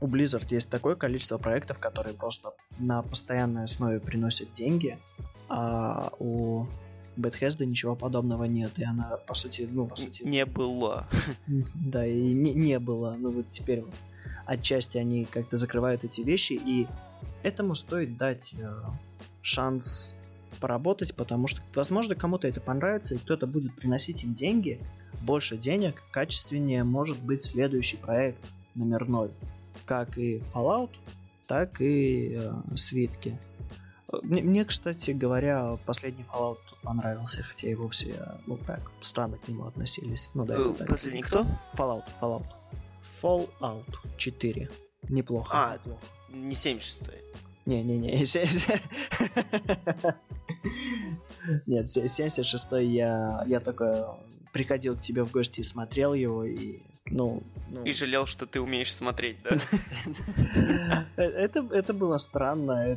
у Blizzard есть такое количество проектов, которые просто на постоянной основе приносят деньги, а у... Bethesda ничего подобного нет, и она, по сути... Не было. Да, и не было. Ну вот теперь вот отчасти они как-то закрывают эти вещи, и этому стоит дать шанс поработать, потому что, возможно, кому-то это понравится, и кто-то будет приносить им деньги, больше денег, качественнее может быть следующий проект номер 0. Как и Fallout, так и свитки. Мне, кстати говоря, последний Fallout понравился, хотя его все, ну так, странно к нему относились. Ну да, это так. Последний кто? Fallout. Fallout 4. Неплохо. А, неплохо. Не 76-й. Не-не-не. Нет, 76-й я только приходил к тебе в гости и смотрел его, и... Ну. И жалел, что ты умеешь смотреть, да? Это было странно,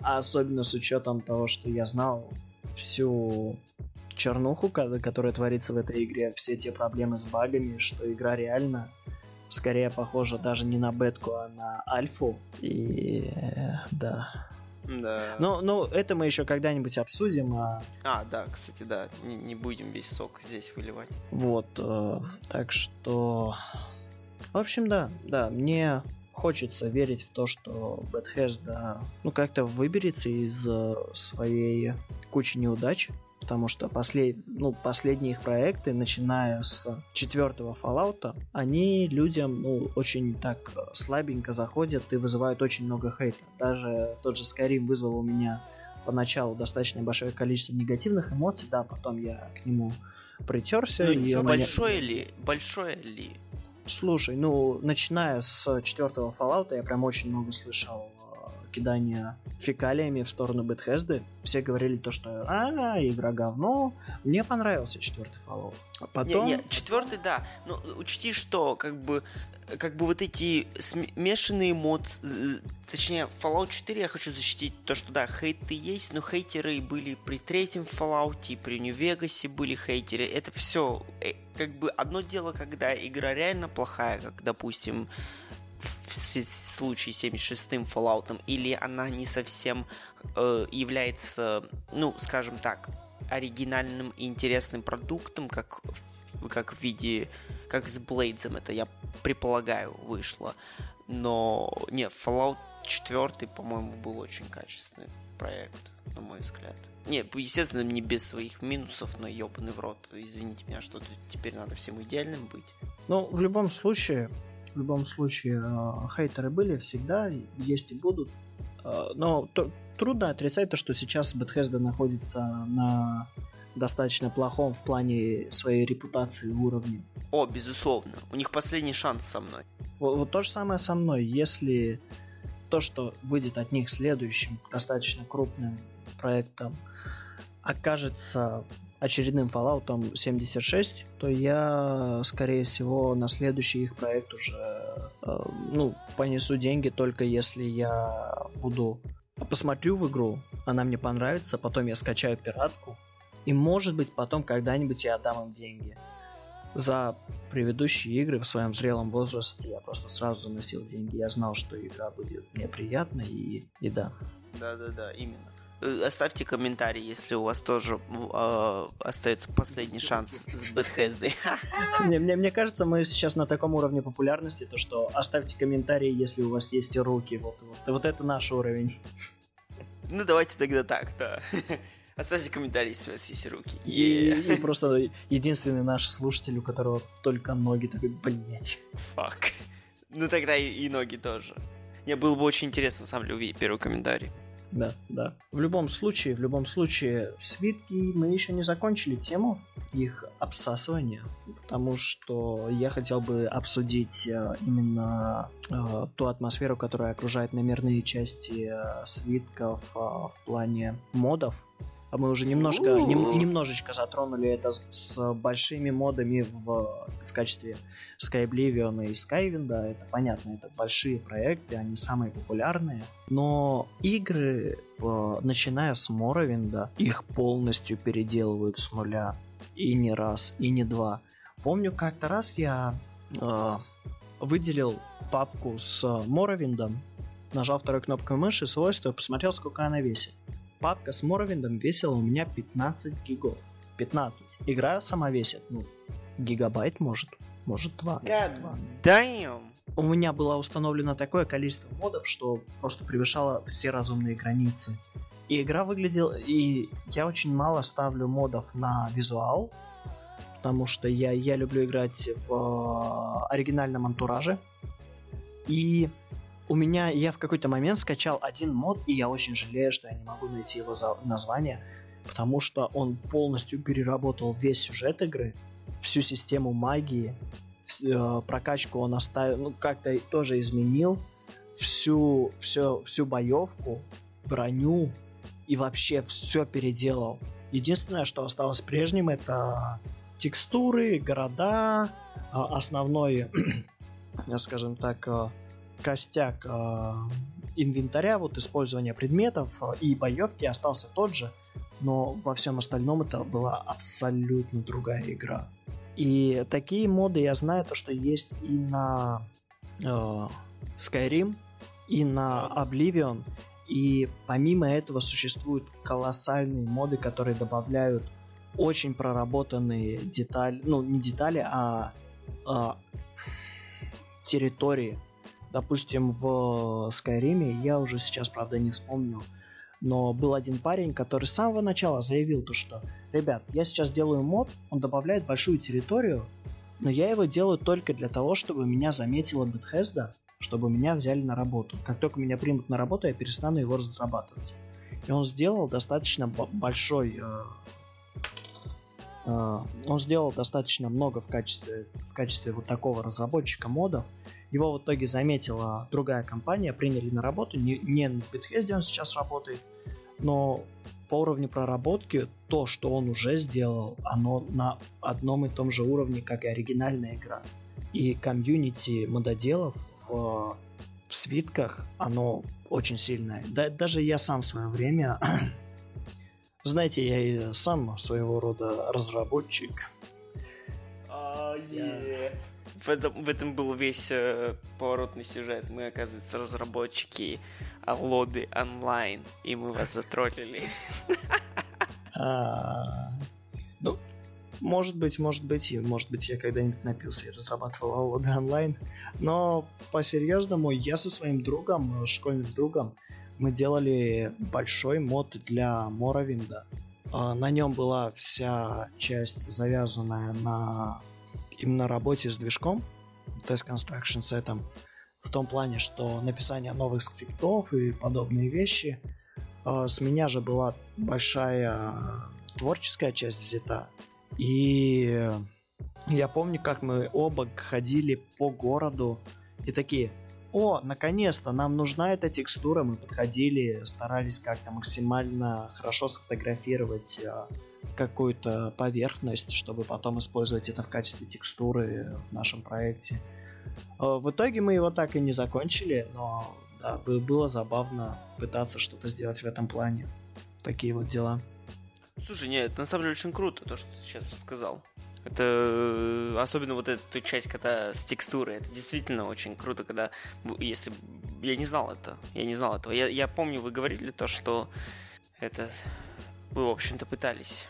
особенно с учетом того, что я знал всю чернуху, которая творится в этой игре, все те проблемы с багами, что игра реально скорее похоже даже не на бетку, а на альфу. И да. Да. Но это мы еще когда-нибудь обсудим. Да, кстати, да. Не будем весь сок здесь выливать. Вот. Так что... В общем, да, мне хочется верить в то, что Bethesda как-то выберется из своей кучи неудач. Потому что последние их проекты, начиная с 4-го Fallout, они людям очень так слабенько заходят и вызывают очень много хейта. Даже тот же Skyrim вызвал у меня поначалу достаточно большое количество негативных эмоций, да, потом я к нему притерся. Большое ли? Слушай, начиная с 4-го Fallout я прям очень много слышал кидания фекалиями в сторону Bethesda. Все говорили то, что игра говно. Мне понравился 4-й Fallout. А потом... Нет, 4-й, да. Но учти, что как бы вот эти смешанные эмоции... Точнее, в Fallout 4 я хочу защитить то, что да, хейты есть, но хейтеры были при 3-м Fallout, при Нью-Вегасе были хейтеры. Это все как бы одно дело, когда игра реально плохая, как, допустим, в случае с 76-м Fallout'ом, или она не совсем является, скажем так, оригинальным и интересным продуктом, как в виде, как с Блейдзом, это, я предполагаю, вышло. Но, Fallout 4, по-моему, был очень качественный проект, на мой взгляд. Не, естественно, не без своих минусов, но ёбаный в рот, извините меня, что теперь надо всем идеальным быть. В любом случае, хейтеры были всегда, есть и будут. Но трудно отрицать то, что сейчас Bethesda находится на достаточно плохом в плане своей репутации уровне. Безусловно. У них последний шанс со мной. Вот то же самое со мной. Если то, что выйдет от них следующим достаточно крупным проектом, окажется... очередным Fallout 76, то я, скорее всего, на следующий их проект уже понесу деньги, только если я посмотрю в игру, она мне понравится, потом я скачаю пиратку, и, может быть, потом когда-нибудь я отдам им деньги. За предыдущие игры в своем зрелом возрасте я просто сразу заносил деньги, я знал, что игра будет мне приятна, и да. Да, именно. Оставьте комментарий, если у вас тоже остается последний шанс с Bethesda. Мне кажется, мы сейчас на таком уровне популярности, то что оставьте комментарий, если у вас есть руки. Вот это наш уровень. Давайте тогда так, да. Оставьте комментарий, если у вас есть руки. И просто единственный наш слушатель, у которого только ноги, такой, блять. Фак. Тогда и ноги тоже. Мне было бы очень интересно, на самом деле, увидеть первый комментарий. Да. В любом случае, свитки мы еще не закончили тему их обсасывания, потому что я хотел бы обсудить именно ту атмосферу, которая окружает номерные части свитков в плане модов. А мы уже немножечко затронули это с большими модами в качестве Skyblivion и Skywind. Это понятно, это большие проекты, они самые популярные. Но игры, начиная с Morrowind, их полностью переделывают с нуля. И не раз, и не два. Помню, как-то раз я выделил папку с Morrowind, нажал второй кнопкой мыши, свойства, посмотрел, сколько она весит. Папка с Morrowind'ом весила у меня 15 гигов. 15. Игра сама весит, гигабайт может 2. God damn! У меня было установлено такое количество модов, что просто превышало все разумные границы. И игра выглядела... И я очень мало ставлю модов на визуал, потому что я люблю играть в оригинальном антураже. И... Я в какой-то момент скачал один мод, и я очень жалею, что я не могу найти его название, потому что он полностью переработал весь сюжет игры, всю систему магии, прокачку он оставил, как-то тоже изменил, всю боевку, броню, и вообще все переделал. Единственное, что осталось прежним, это текстуры, города, основной, скажем так, костяк инвентаря, использование предметов и боевки остался тот же, но во всем остальном это была абсолютно другая игра. И такие моды я знаю, то что есть и на Skyrim, и на Oblivion. И помимо этого существуют колоссальные моды, которые добавляют очень проработанные детали, ну не детали, а территории. Допустим, в Skyrim, я уже сейчас, правда, не вспомню, но был один парень, который с самого начала заявил то, что, ребят, я сейчас делаю мод, он добавляет большую территорию, но я его делаю только для того, чтобы меня заметила Bethesda, чтобы меня взяли на работу. Как только меня примут на работу, я перестану его разрабатывать. И он сделал достаточно большой... он сделал достаточно много в качестве вот такого разработчика модов. Его в итоге заметила другая компания, приняли на работу. Не на Bethesda он сейчас работает, но по уровню проработки то, что он уже сделал, оно на одном и том же уровне, как и оригинальная игра. И комьюнити мододелов в свитках, оно очень сильное. Даже я сам в свое время... Знаете, я и сам своего рода разработчик. В этом был весь поворотный сюжет. Мы, оказывается, разработчики лобби онлайн, и мы вас затроллили. Ну, может быть, я когда-нибудь напился и разрабатывал лобби онлайн. Но по-серьезному, я со своим другом, школьным другом, мы делали большой мод для Morrowind. На нем была вся часть, завязанная на именно работе с движком, TES Construction Set'ом, в том плане, что написание новых скриптов и подобные вещи. С меня же была большая творческая часть взята. И я помню, как мы оба ходили по городу и такие... О, наконец-то, нам нужна эта текстура. Мы подходили, старались как-то максимально хорошо сфотографировать какую-то поверхность, чтобы потом использовать это в качестве текстуры в нашем проекте. В итоге мы его так и не закончили, но да, было забавно пытаться что-то сделать в этом плане. Такие вот дела. Слушай, нет, это на самом деле очень круто, то, что ты сейчас рассказал. Это особенно вот эту часть, когда с текстурой. Это действительно очень круто, когда... Если... Я не знал этого. Я помню, вы говорили то, что это... Вы, в общем-то, пытались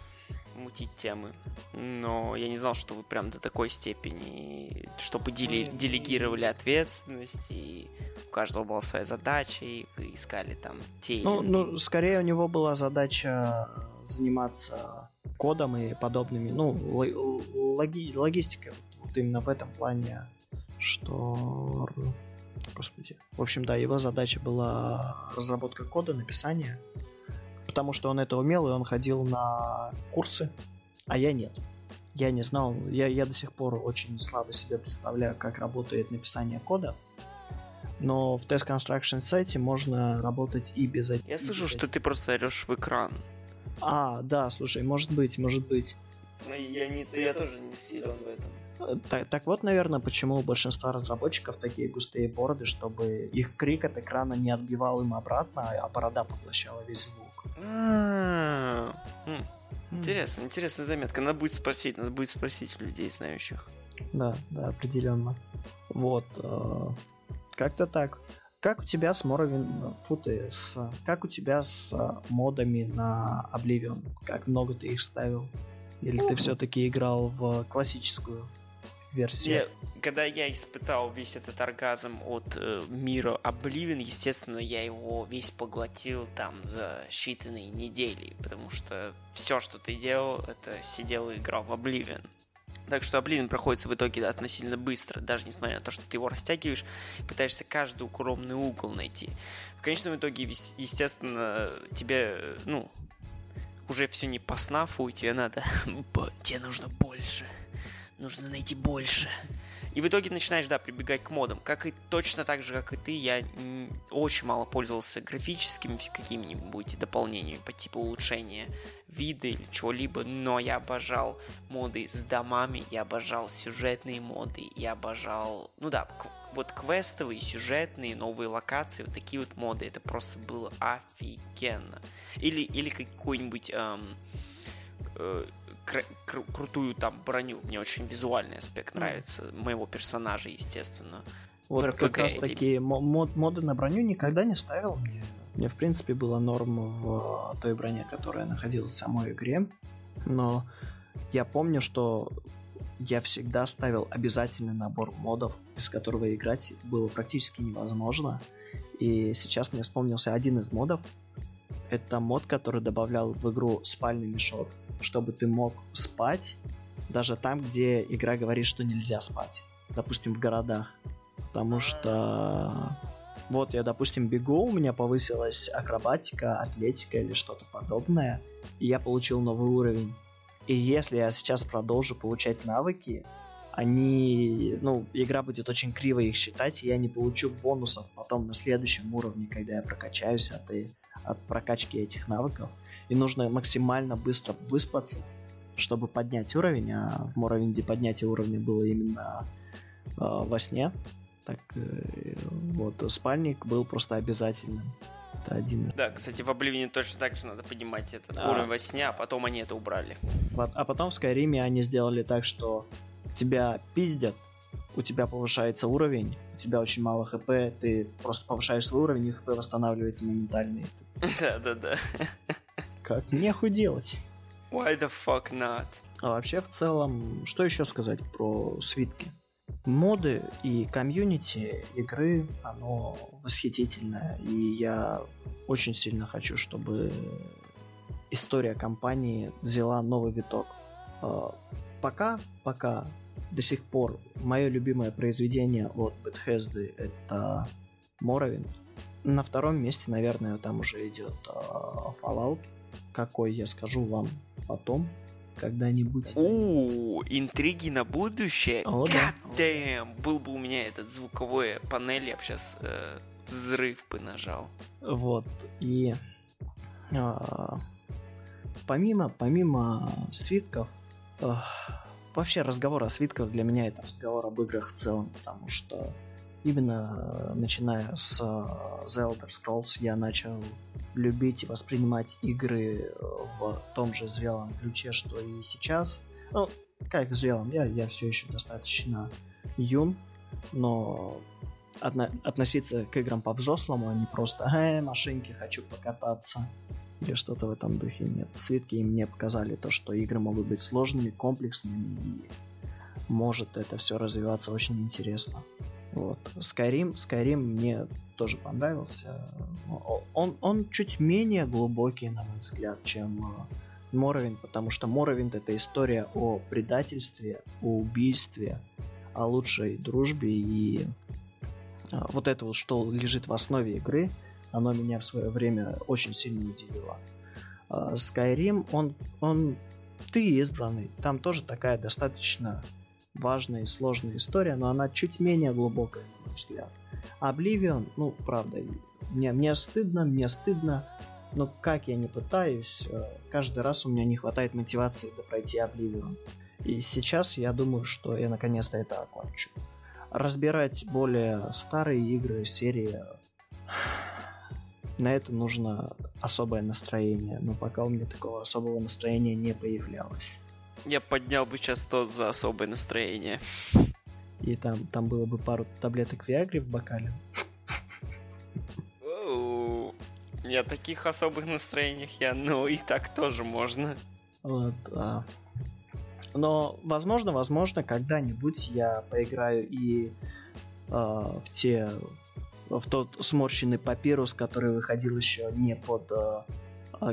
мутить темы. Но я не знал, что вы прям до такой степени... Чтобы делегировали ответственность, и у каждого была своя задача, и вы искали там те... Ну, скорее у него была задача заниматься... кодом и подобными, ну, логистика, вот именно в этом плане, что... Господи. В общем, да, его задача была разработка кода, написание, потому что он это умел, и он ходил на курсы, а я нет. Я не знал, я до сих пор очень слабо себе представляю, как работает написание кода, но в TES Construction Set'е можно работать и без этих... Я слышу, что ты просто орешь в экран. А, да, слушай, может быть. Я тоже не силен в этом. Так вот, наверное, почему у большинства разработчиков такие густые бороды, чтобы их крик от экрана не отбивал им обратно, а борода поглощала весь звук. Интересная заметка. Надо будет спросить людей, знающих. Да, определенно. Вот. Как-то так. Как у тебя с Morrowind... Как у тебя с модами на Oblivion? Как много ты их ставил? Или ты все-таки играл в классическую версию? Когда я испытал весь этот оргазм от мира Oblivion, естественно, я его весь поглотил там за считанные недели, потому что все, что ты делал, это сидел и играл в Oblivion. Так что Oblivion проходится в итоге относительно быстро, даже несмотря на то, что ты его растягиваешь, пытаешься каждый укромный угол найти. В конечном итоге, естественно, тебе, уже все не по снафу, и тебе нужно больше, нужно найти больше. И в итоге начинаешь, прибегать к модам. Точно так же, как и ты, я очень мало пользовался графическими какими-нибудь дополнениями по типу улучшения вида или чего-либо, но я обожал моды с домами, я обожал сюжетные моды, я обожал... вот квестовые, сюжетные, новые локации, вот такие вот моды. Это просто было офигенно. Или какой-нибудь... крутую там броню. Мне очень визуальный аспект нравится моего персонажа, естественно. Вот RPG как раз такие моды на броню никогда не ставил мне. Мне, в принципе, было норм в той броне, которая находилась в самой игре. Но я помню, что я всегда ставил обязательный набор модов, без которого играть было практически невозможно. И сейчас мне вспомнился один из модов. Это мод, который добавлял в игру спальный мешок, чтобы ты мог спать даже там, где игра говорит, что нельзя спать. Допустим, в городах. Потому что... Вот я, допустим, бегу, у меня повысилась акробатика, атлетика или что-то подобное, и я получил новый уровень. И если я сейчас продолжу получать навыки, они... Ну, игра будет очень криво их считать, и я не получу бонусов потом на следующем уровне, когда я прокачаюсь от прокачки этих навыков. И нужно максимально быстро выспаться, чтобы поднять уровень, а в Morrowind'е поднятие уровня было именно во сне. Так, вот, спальник был просто обязательным. Это один из... Да, кстати, в Oblivion точно так же надо поднимать этот уровень во сне, а потом они это убрали. А потом в Skyrim они сделали так, что тебя пиздят, у тебя повышается уровень, у тебя очень мало хп, ты просто повышаешь свой уровень, и хп восстанавливается моментально. Да-да-да. Как нехуй делать? Why the fuck not? А вообще, в целом, что еще сказать про свитки? Моды и комьюнити игры, оно восхитительное, и я очень сильно хочу, чтобы история компании взяла новый виток. Пока до сих пор мое любимое произведение от Bethesda — это Morrowind. На втором месте, наверное, там уже идет Fallout, какой я скажу вам потом. Когда-нибудь. О, интриги на будущее. Goddamn, был бы у меня этот звуковой панель, я бы сейчас взрыв бы нажал. Вот, и помимо свитков, вообще разговор о свитках для меня — это разговор об играх в целом, потому что именно начиная с The Elder Scrolls я начал любить и воспринимать игры в том же зрелом ключе, что и сейчас. Ну, как в зрелом, я все еще достаточно юн, но относиться к играм по-взрослому, а не просто машинки, хочу покататься, или что-то в этом духе. Нет, свитки мне показали то, что игры могут быть сложными, комплексными, и может это все развиваться очень интересно. Вот. Skyrim мне тоже понравился. Он чуть менее глубокий, на мой взгляд, чем Morrowind, потому что Morrowind — это история о предательстве, о убийстве, о лучшей дружбе, и вот это вот, что лежит в основе игры, оно меня в свое время очень сильно удивило. Skyrim, он ты избранный, там тоже такая достаточно важная и сложная история, но она чуть менее глубокая, на мой взгляд. Oblivion, ну, правда, мне стыдно, но как я не пытаюсь, каждый раз у меня не хватает мотивации пройти Oblivion. И сейчас я думаю, что я наконец-то это окончу. Разбирать более старые игры, серии, на это нужно особое настроение, но пока у меня такого особого настроения не появлялось. Я поднял бы сейчас 100 за особое настроение. И там было бы пару таблеток Виагры в бокале. Я таких особых настроениях ну и так тоже можно. Вот, но, возможно, когда-нибудь я поиграю и в тот сморщенный папирус, который выходил еще не под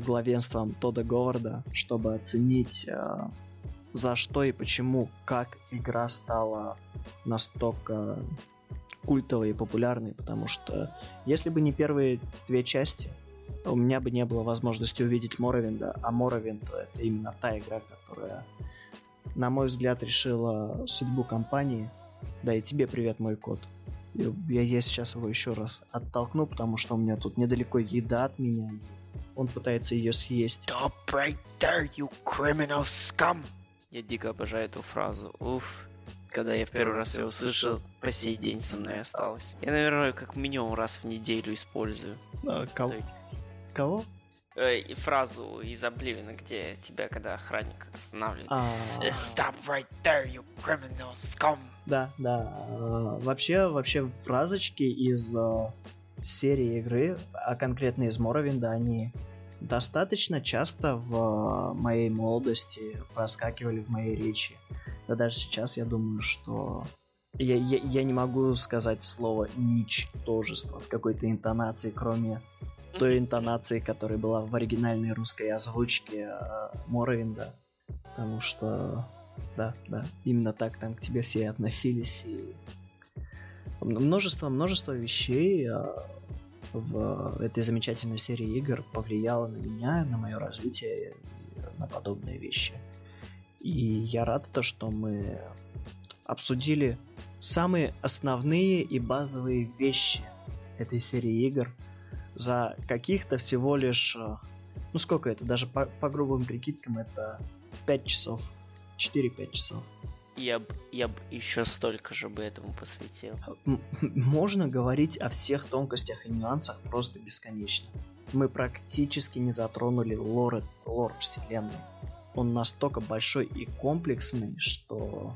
главенством Тодда Говарда, чтобы оценить... за что и почему, как игра стала настолько культовой и популярной, потому что если бы не первые две части, у меня бы не было возможности увидеть Morrowind'а, а Morrowind — это именно та игра, которая, на мой взгляд, решила судьбу компании. Да и тебе привет, мой кот. Я сейчас его еще раз оттолкну, потому что у меня тут недалеко еда от меня, и он пытается ее съесть. Stop right there, you criminal scum! Я дико обожаю эту фразу. Уф, когда я в первый раз ее услышал, по сей день со мной осталось. Я, наверное, как минимум раз в неделю использую. Кого? фразу из Обливиона, где тебя, когда охранник останавливает. Stop right there, you criminal scum. Да, да. Вообще фразочки из серии игры, а конкретно из Morrowind'а, они достаточно часто в моей молодости проскакивали в моей речи. Да даже сейчас я думаю, что я не могу сказать слово «ничтожество» с какой-то интонацией, кроме той интонации, которая была в оригинальной русской озвучке Morrowind'а. Потому что, да, именно так там к тебе все относились. И множество вещей в этой замечательной серии игр повлияло на меня, на мое развитие и на подобные вещи. И я рад, что мы обсудили самые основные и базовые вещи этой серии игр за каких-то всего лишь... Ну сколько это? Даже по грубым прикидкам это 5 часов. 4-5 часов. Я б еще столько же бы этому посвятил. Можно говорить о всех тонкостях и нюансах просто бесконечно. Мы практически не затронули лор вселенной. Он настолько большой и комплексный, что...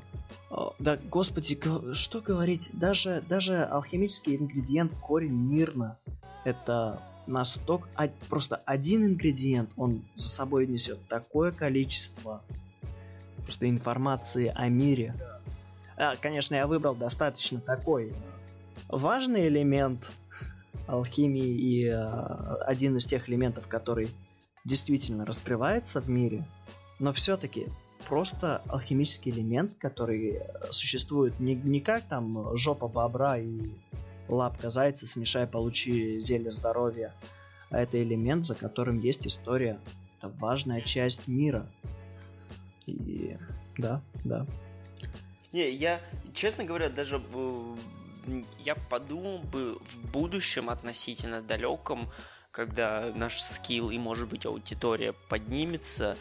Да, господи, что говорить? Даже алхимический ингредиент корень мирно. Это настолько... Просто один ингредиент, он за собой несет такое количество... Просто информации о мире. Конечно, я выбрал достаточно такой важный элемент алхимии и один из тех элементов, который действительно раскрывается в мире, но все-таки просто алхимический элемент, который существует не как там жопа бобра и лапка зайца, смешай, получи зелье здоровья, а это элемент, за которым есть история. Это важная часть мира. И... Да. Не, я, честно говоря, даже я подумал бы в будущем относительно далеком, когда наш скилл и, может быть, аудитория поднимется,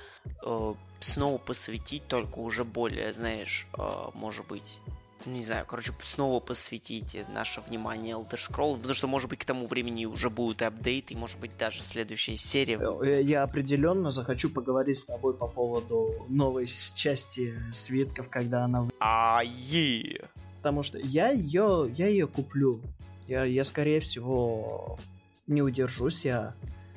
снова посвятить, только уже более, знаешь, может быть, не знаю, короче, снова посвятить наше внимание Elder Scrolls, потому что, может быть, к тому времени уже будут апдейты, и, может быть, даже следующая серия. Я определенно захочу поговорить с тобой по поводу новой части свитков, когда она... Потому что я ее куплю. Я, скорее всего, не удержусь, я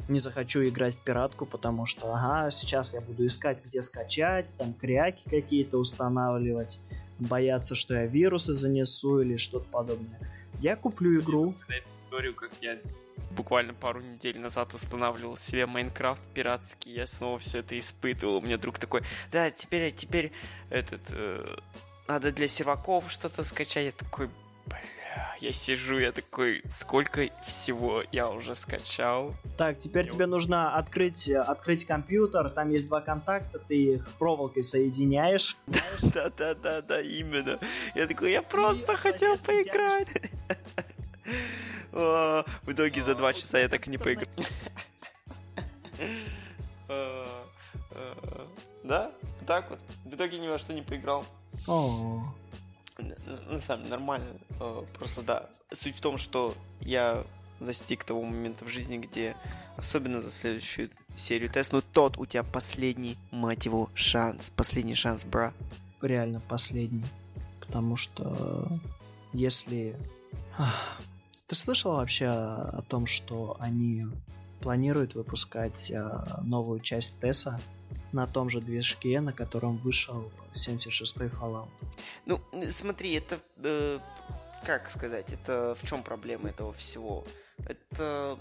не захочу играть в пиратку, потому что, сейчас я буду искать, где скачать, там кряки какие-то устанавливать, бояться, что я вирусы занесу или что-то подобное. Я куплю игру. Я историю, как я буквально пару недель назад устанавливал себе Майнкрафт пиратский, я снова все это испытывал. У меня друг такой, да, теперь надо для серваков что-то скачать. Я такой, я сижу, я такой, сколько всего я уже скачал. Так, теперь тебе нужно открыть компьютер, там есть два контакта, ты их проволокой соединяешь. Да, именно. Я такой, я просто хотел поиграть. В итоге за 2 часа я так и не поиграл. Да, так вот. В итоге ни во что не поиграл. На самом деле нормально, просто да. Суть в том, что я достиг того момента в жизни, где особенно за следующую серию TES, ну тот у тебя последний, мать его, шанс. Последний шанс, бра. Реально последний. Потому что если... Ты слышал вообще о том, что они планируют выпускать новую часть TES'а на том же движке, на котором вышел 76-й Fallout? Ну, смотри, это... как сказать? Это в чем проблема этого всего? Это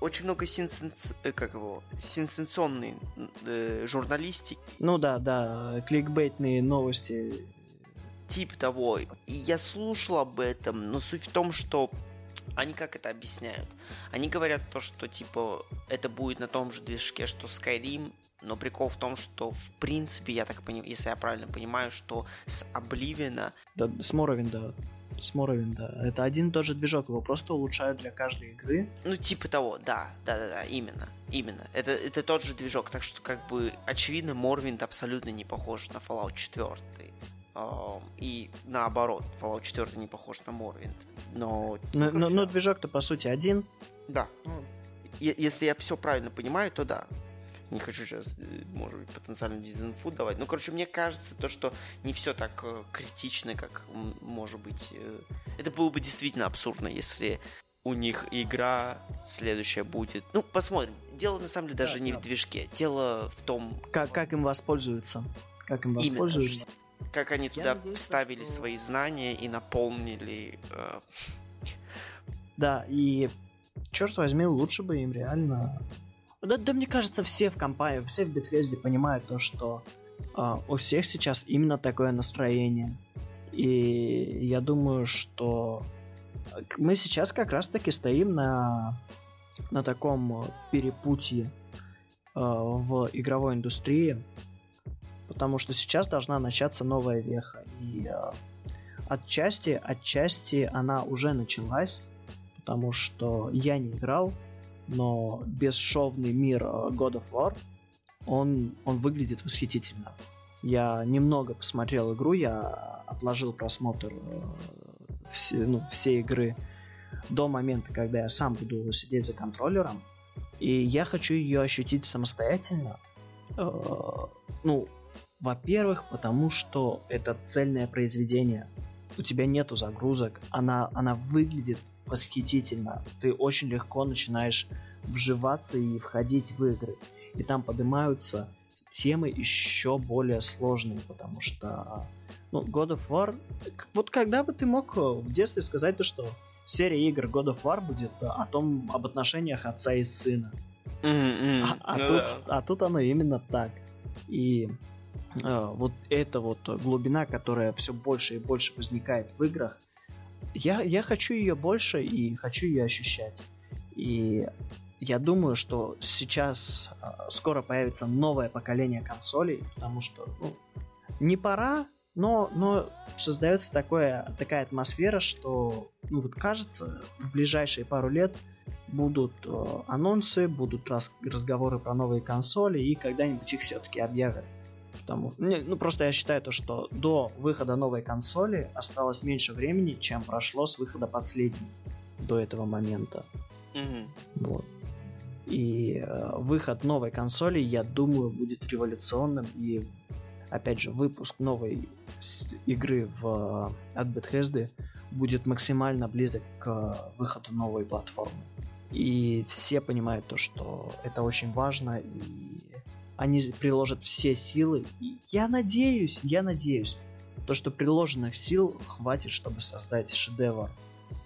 очень много сенсационной журналистики. Ну да, кликбейтные новости. Тип того. И я слушал об этом, но суть в том, что они как это объясняют? Они говорят то, что типа это будет на том же движке, что Skyrim, но прикол в том, что в принципе, я так понимаю, если я правильно понимаю, что с Обливиона... Да, с Morrowind'а. Это один и тот же движок, его просто улучшают для каждой игры. Ну, типа того, да, именно. Это тот же движок, так что, как бы, очевидно, Morrowind абсолютно не похож на Fallout 4. И наоборот, Fallout 4 не похож на Morrowind. Но движок-то, по сути, один. Да, если я все правильно понимаю, то да. Не хочу сейчас, может быть, потенциально дизинфу давать. Ну, короче, мне кажется, то, что не все так критично, как может быть. Это было бы действительно абсурдно, если у них игра следующая будет. Ну, посмотрим. Дело, на самом деле, даже не в движке. Дело в том... Как им воспользуются. Как им воспользуются. Именно. Как они туда вставили свои знания и наполнили... Да, и, черт возьми, лучше бы им реально... Да, мне кажется, все в компании, все в Bethesda понимают то, что у всех сейчас именно такое настроение. И я думаю, что мы сейчас как раз-таки стоим на таком перепутье в игровой индустрии, потому что сейчас должна начаться новая веха. И отчасти она уже началась, потому что я не играл, но бесшовный мир God of War, он выглядит восхитительно. Я немного посмотрел игру, я отложил просмотр всей игры до момента, когда я сам буду сидеть за контроллером, и я хочу ее ощутить самостоятельно. Во-первых, потому что это цельное произведение. У тебя нету загрузок, она выглядит восхитительно. Ты очень легко начинаешь вживаться и входить в игры. И там поднимаются темы еще более сложные, потому что God of War... Вот когда бы ты мог в детстве сказать, что серия игр God of War будет об отношениях отца и сына. Mm-hmm. Тут оно именно так. И вот эта вот глубина, которая все больше и больше возникает в играх, я хочу ее больше и хочу ее ощущать. И я думаю, что сейчас скоро появится новое поколение консолей, потому что не пора, но создается такая атмосфера, что кажется, в ближайшие пару лет будут анонсы, будут разговоры про новые консоли, и когда-нибудь их все-таки объявят. Просто я считаю то, что до выхода новой консоли осталось меньше времени, чем прошло с выхода последней до этого момента. Mm-hmm. Вот. И выход новой консоли, я думаю, будет революционным. И опять же, выпуск новой игры от Bethesda будет максимально близок к выходу новой платформы. И все понимают то, что это очень важно, и они приложат все силы. И я надеюсь, то, что приложенных сил хватит, чтобы создать шедевр.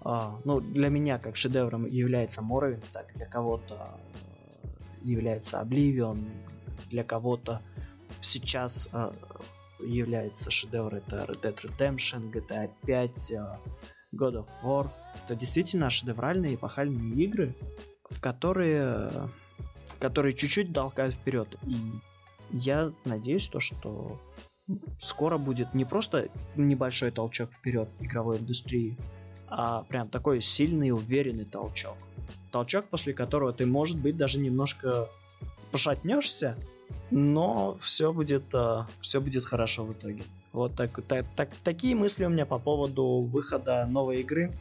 Для меня как шедевром является Morrowind, так для кого-то является Oblivion, для кого-то сейчас является шедевр это Red Dead Redemption, GTA 5, God of War. Это действительно шедевральные эпохальные игры, которые чуть-чуть толкают вперед. И я надеюсь, что скоро будет не просто небольшой толчок вперед игровой индустрии, а прям такой сильный, уверенный толчок. Толчок, после которого ты, может быть, даже немножко пошатнешься, но все будет хорошо в итоге. Вот такие мысли у меня по поводу выхода новой игры,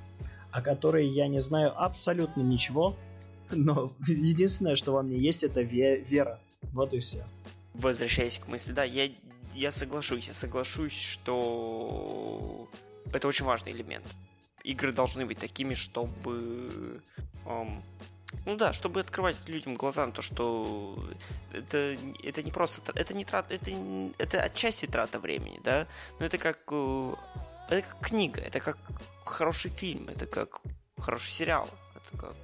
о которой я не знаю абсолютно ничего. Но единственное, что во мне есть, это вера. Вот и все. Возвращаясь к мысли, да, я соглашусь, что это очень важный элемент. Игры должны быть такими, чтобы... чтобы открывать людям глаза на то, что это не просто... Это отчасти трата времени, да? Но это как книга, это как хороший фильм, это как хороший сериал, это как...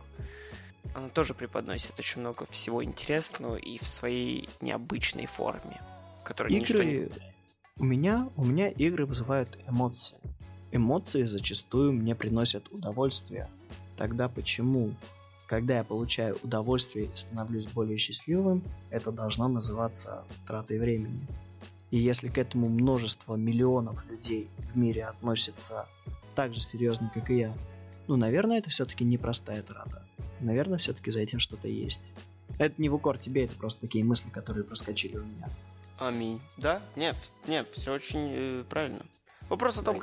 Она тоже преподносит очень много всего интересного и в своей необычной форме, которая ничто не... У меня игры вызывают эмоции. Эмоции зачастую мне приносят удовольствие. Тогда почему? Когда я получаю удовольствие и становлюсь более счастливым, это должно называться тратой времени. И если к этому множество миллионов людей в мире относятся так же серьезно, как и я, наверное, это все-таки непростая трата. Наверное, все-таки за этим что-то есть. Это не в укор тебе, это просто такие мысли, которые проскочили у меня. Аминь. Да? Нет, все очень правильно. Вопрос о том,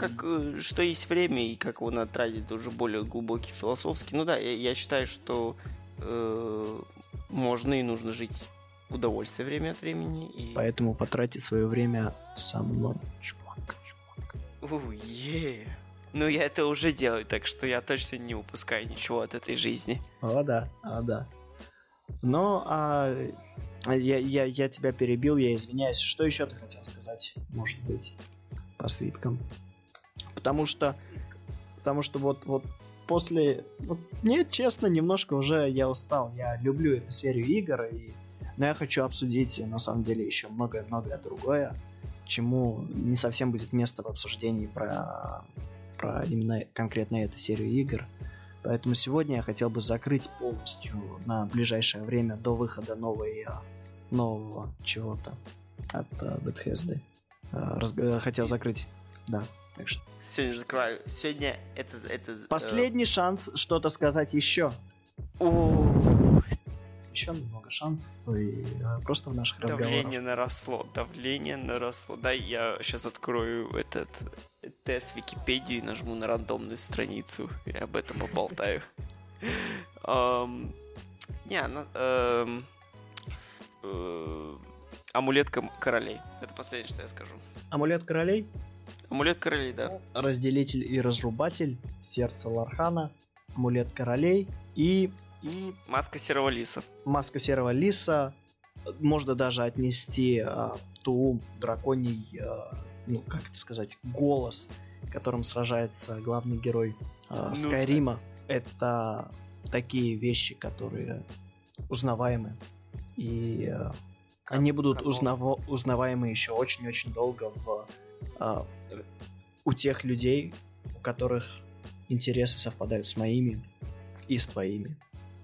что есть время и как его надо тратить, уже более глубокий, философский. Я считаю, что можно и нужно жить в удовольствие время от времени. И... Поэтому потрати свое время со мной, чувак. Ну, я это уже делаю, так что я точно не упускаю ничего от этой жизни. О, да, о, да. Ну, а... Я тебя перебил, я извиняюсь. Что еще ты хотел сказать, может быть, по свиткам? Потому что вот после... Вот, мне, честно, немножко уже я устал. Я люблю эту серию игр, но я хочу обсудить, на самом деле, еще многое-многое другое, чему не совсем будет место в обсуждении про именно конкретно эту серию игр. Поэтому сегодня я хотел бы закрыть полностью на ближайшее время до выхода нового чего-то от Bethesda. Хотел закрыть, да. Так что... Сегодня закрываю. Сегодня это... Последний шанс что-то сказать еще. Еще много шансов, и просто в наших разговорах. Давление наросло. Да, я сейчас открою этот TES Википедию и нажму на рандомную страницу, и об этом поболтаю. Амулет королей. Это последнее, что я скажу. Амулет королей? Амулет королей, да. Разделитель и разрубатель, сердце Лорхана, амулет королей и маска серого лиса. Маска серого лиса. Можно даже отнести ту драконий, голос, которым сражается главный герой Скайрима. Да. Это такие вещи, которые узнаваемы. И они будут узнаваемы еще очень-очень долго у тех людей, у которых интересы совпадают с моими и с твоими.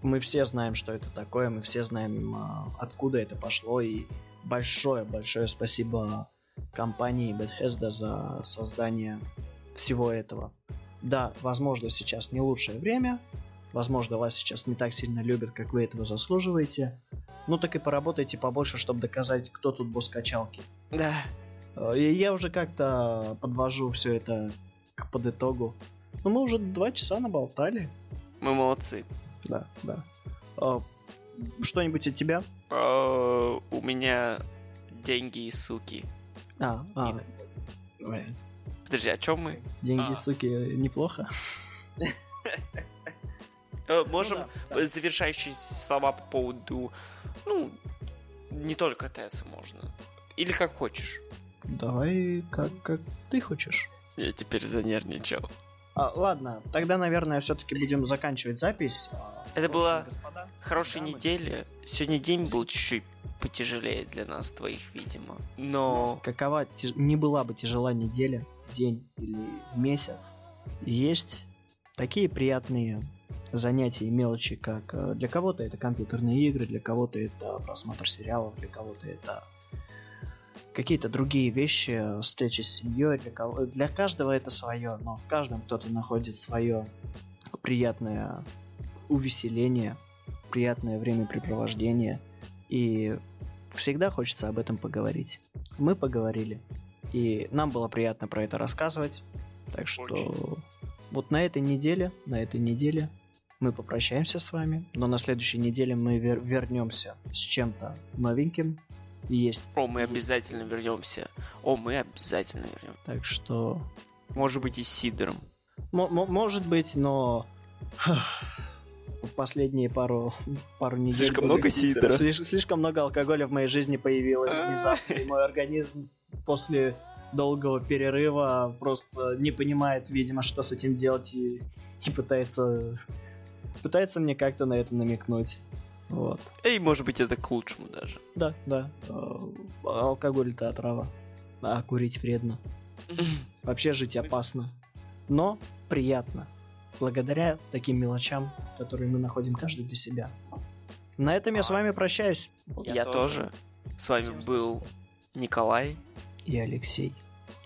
Мы все знаем, что это такое, мы все знаем, откуда это пошло, и большое-большое спасибо компании Bethesda за создание всего этого. Да, возможно, сейчас не лучшее время, возможно, вас сейчас не так сильно любят, как вы этого заслуживаете, ну так и поработайте побольше, чтобы доказать, кто тут босс качалки. Да. Я уже как-то подвожу все это под итогу. Но мы уже 2 часа наболтали. Мы молодцы. Да. Что-нибудь от тебя? У меня деньги и суки. Подожди, о чем мы? Деньги и суки неплохо. Можем завершающие слова по поводу... Ну, не только TES можно. Или как хочешь. Давай, как ты хочешь. Я теперь занервничал. Ладно, тогда, наверное, все-таки будем заканчивать запись. Это была хорошая неделя. Сегодня день был чуть-чуть потяжелее для нас двоих, видимо. Но... Какова не была бы тяжела неделя, день или месяц, есть такие приятные занятия и мелочи, как для кого-то это компьютерные игры, для кого-то это просмотр сериалов, для кого-то это... какие-то другие вещи, встречи с семьей, для каждого это свое, но в каждом кто-то находит свое приятное увеселение, приятное времяпрепровождение, и всегда хочется об этом поговорить. Мы поговорили, и нам было приятно про это рассказывать, так что вот на этой неделе мы попрощаемся с вами, но на следующей неделе мы вернемся с чем-то новеньким. Есть. Мы обязательно вернемся. Так что... Может быть, и с сидором. Может быть, но... Последние пару недель... Слишком много сидора. Слишком много алкоголя в моей жизни появилось внезапно. И мой организм после долгого перерыва просто не понимает, видимо, что с этим делать. И пытается мне как-то на это намекнуть. Вот. И может быть это к лучшему даже. Да. Алкоголь это отрава. А курить вредно. Вообще жить опасно. Но приятно. Благодаря таким мелочам, которые мы находим каждый для себя. На этом я с вами прощаюсь. Я тоже. С вами был Николай и Алексей.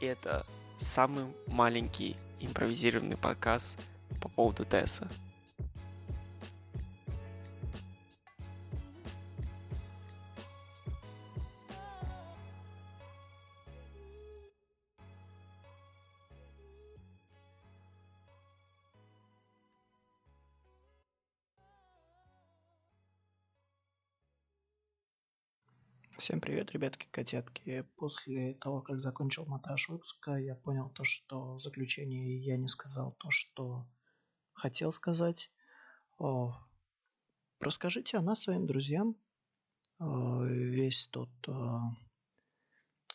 И это самый маленький импровизированный показ по поводу TES. Всем привет, ребятки, котятки. После того, как закончил монтаж выпуска, я понял то, что в заключении я не сказал то, что хотел сказать. Расскажите о нас своим друзьям. Весь тут...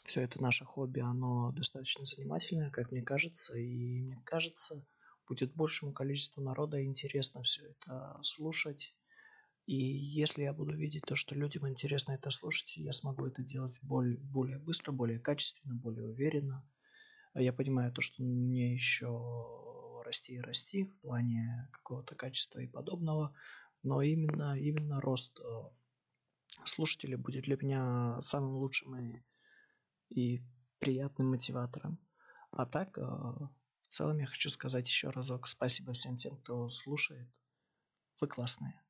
Все это наше хобби, оно достаточно занимательное, как мне кажется. И мне кажется, будет большему количеству народа интересно все это слушать. И если я буду видеть то, что людям интересно это слушать, я смогу это делать более быстро, более качественно, более уверенно. Я понимаю то, что мне еще расти и расти в плане какого-то качества и подобного, но именно рост слушателей будет для меня самым лучшим и приятным мотиватором. А так, в целом я хочу сказать еще разок спасибо всем тем, кто слушает. Вы классные.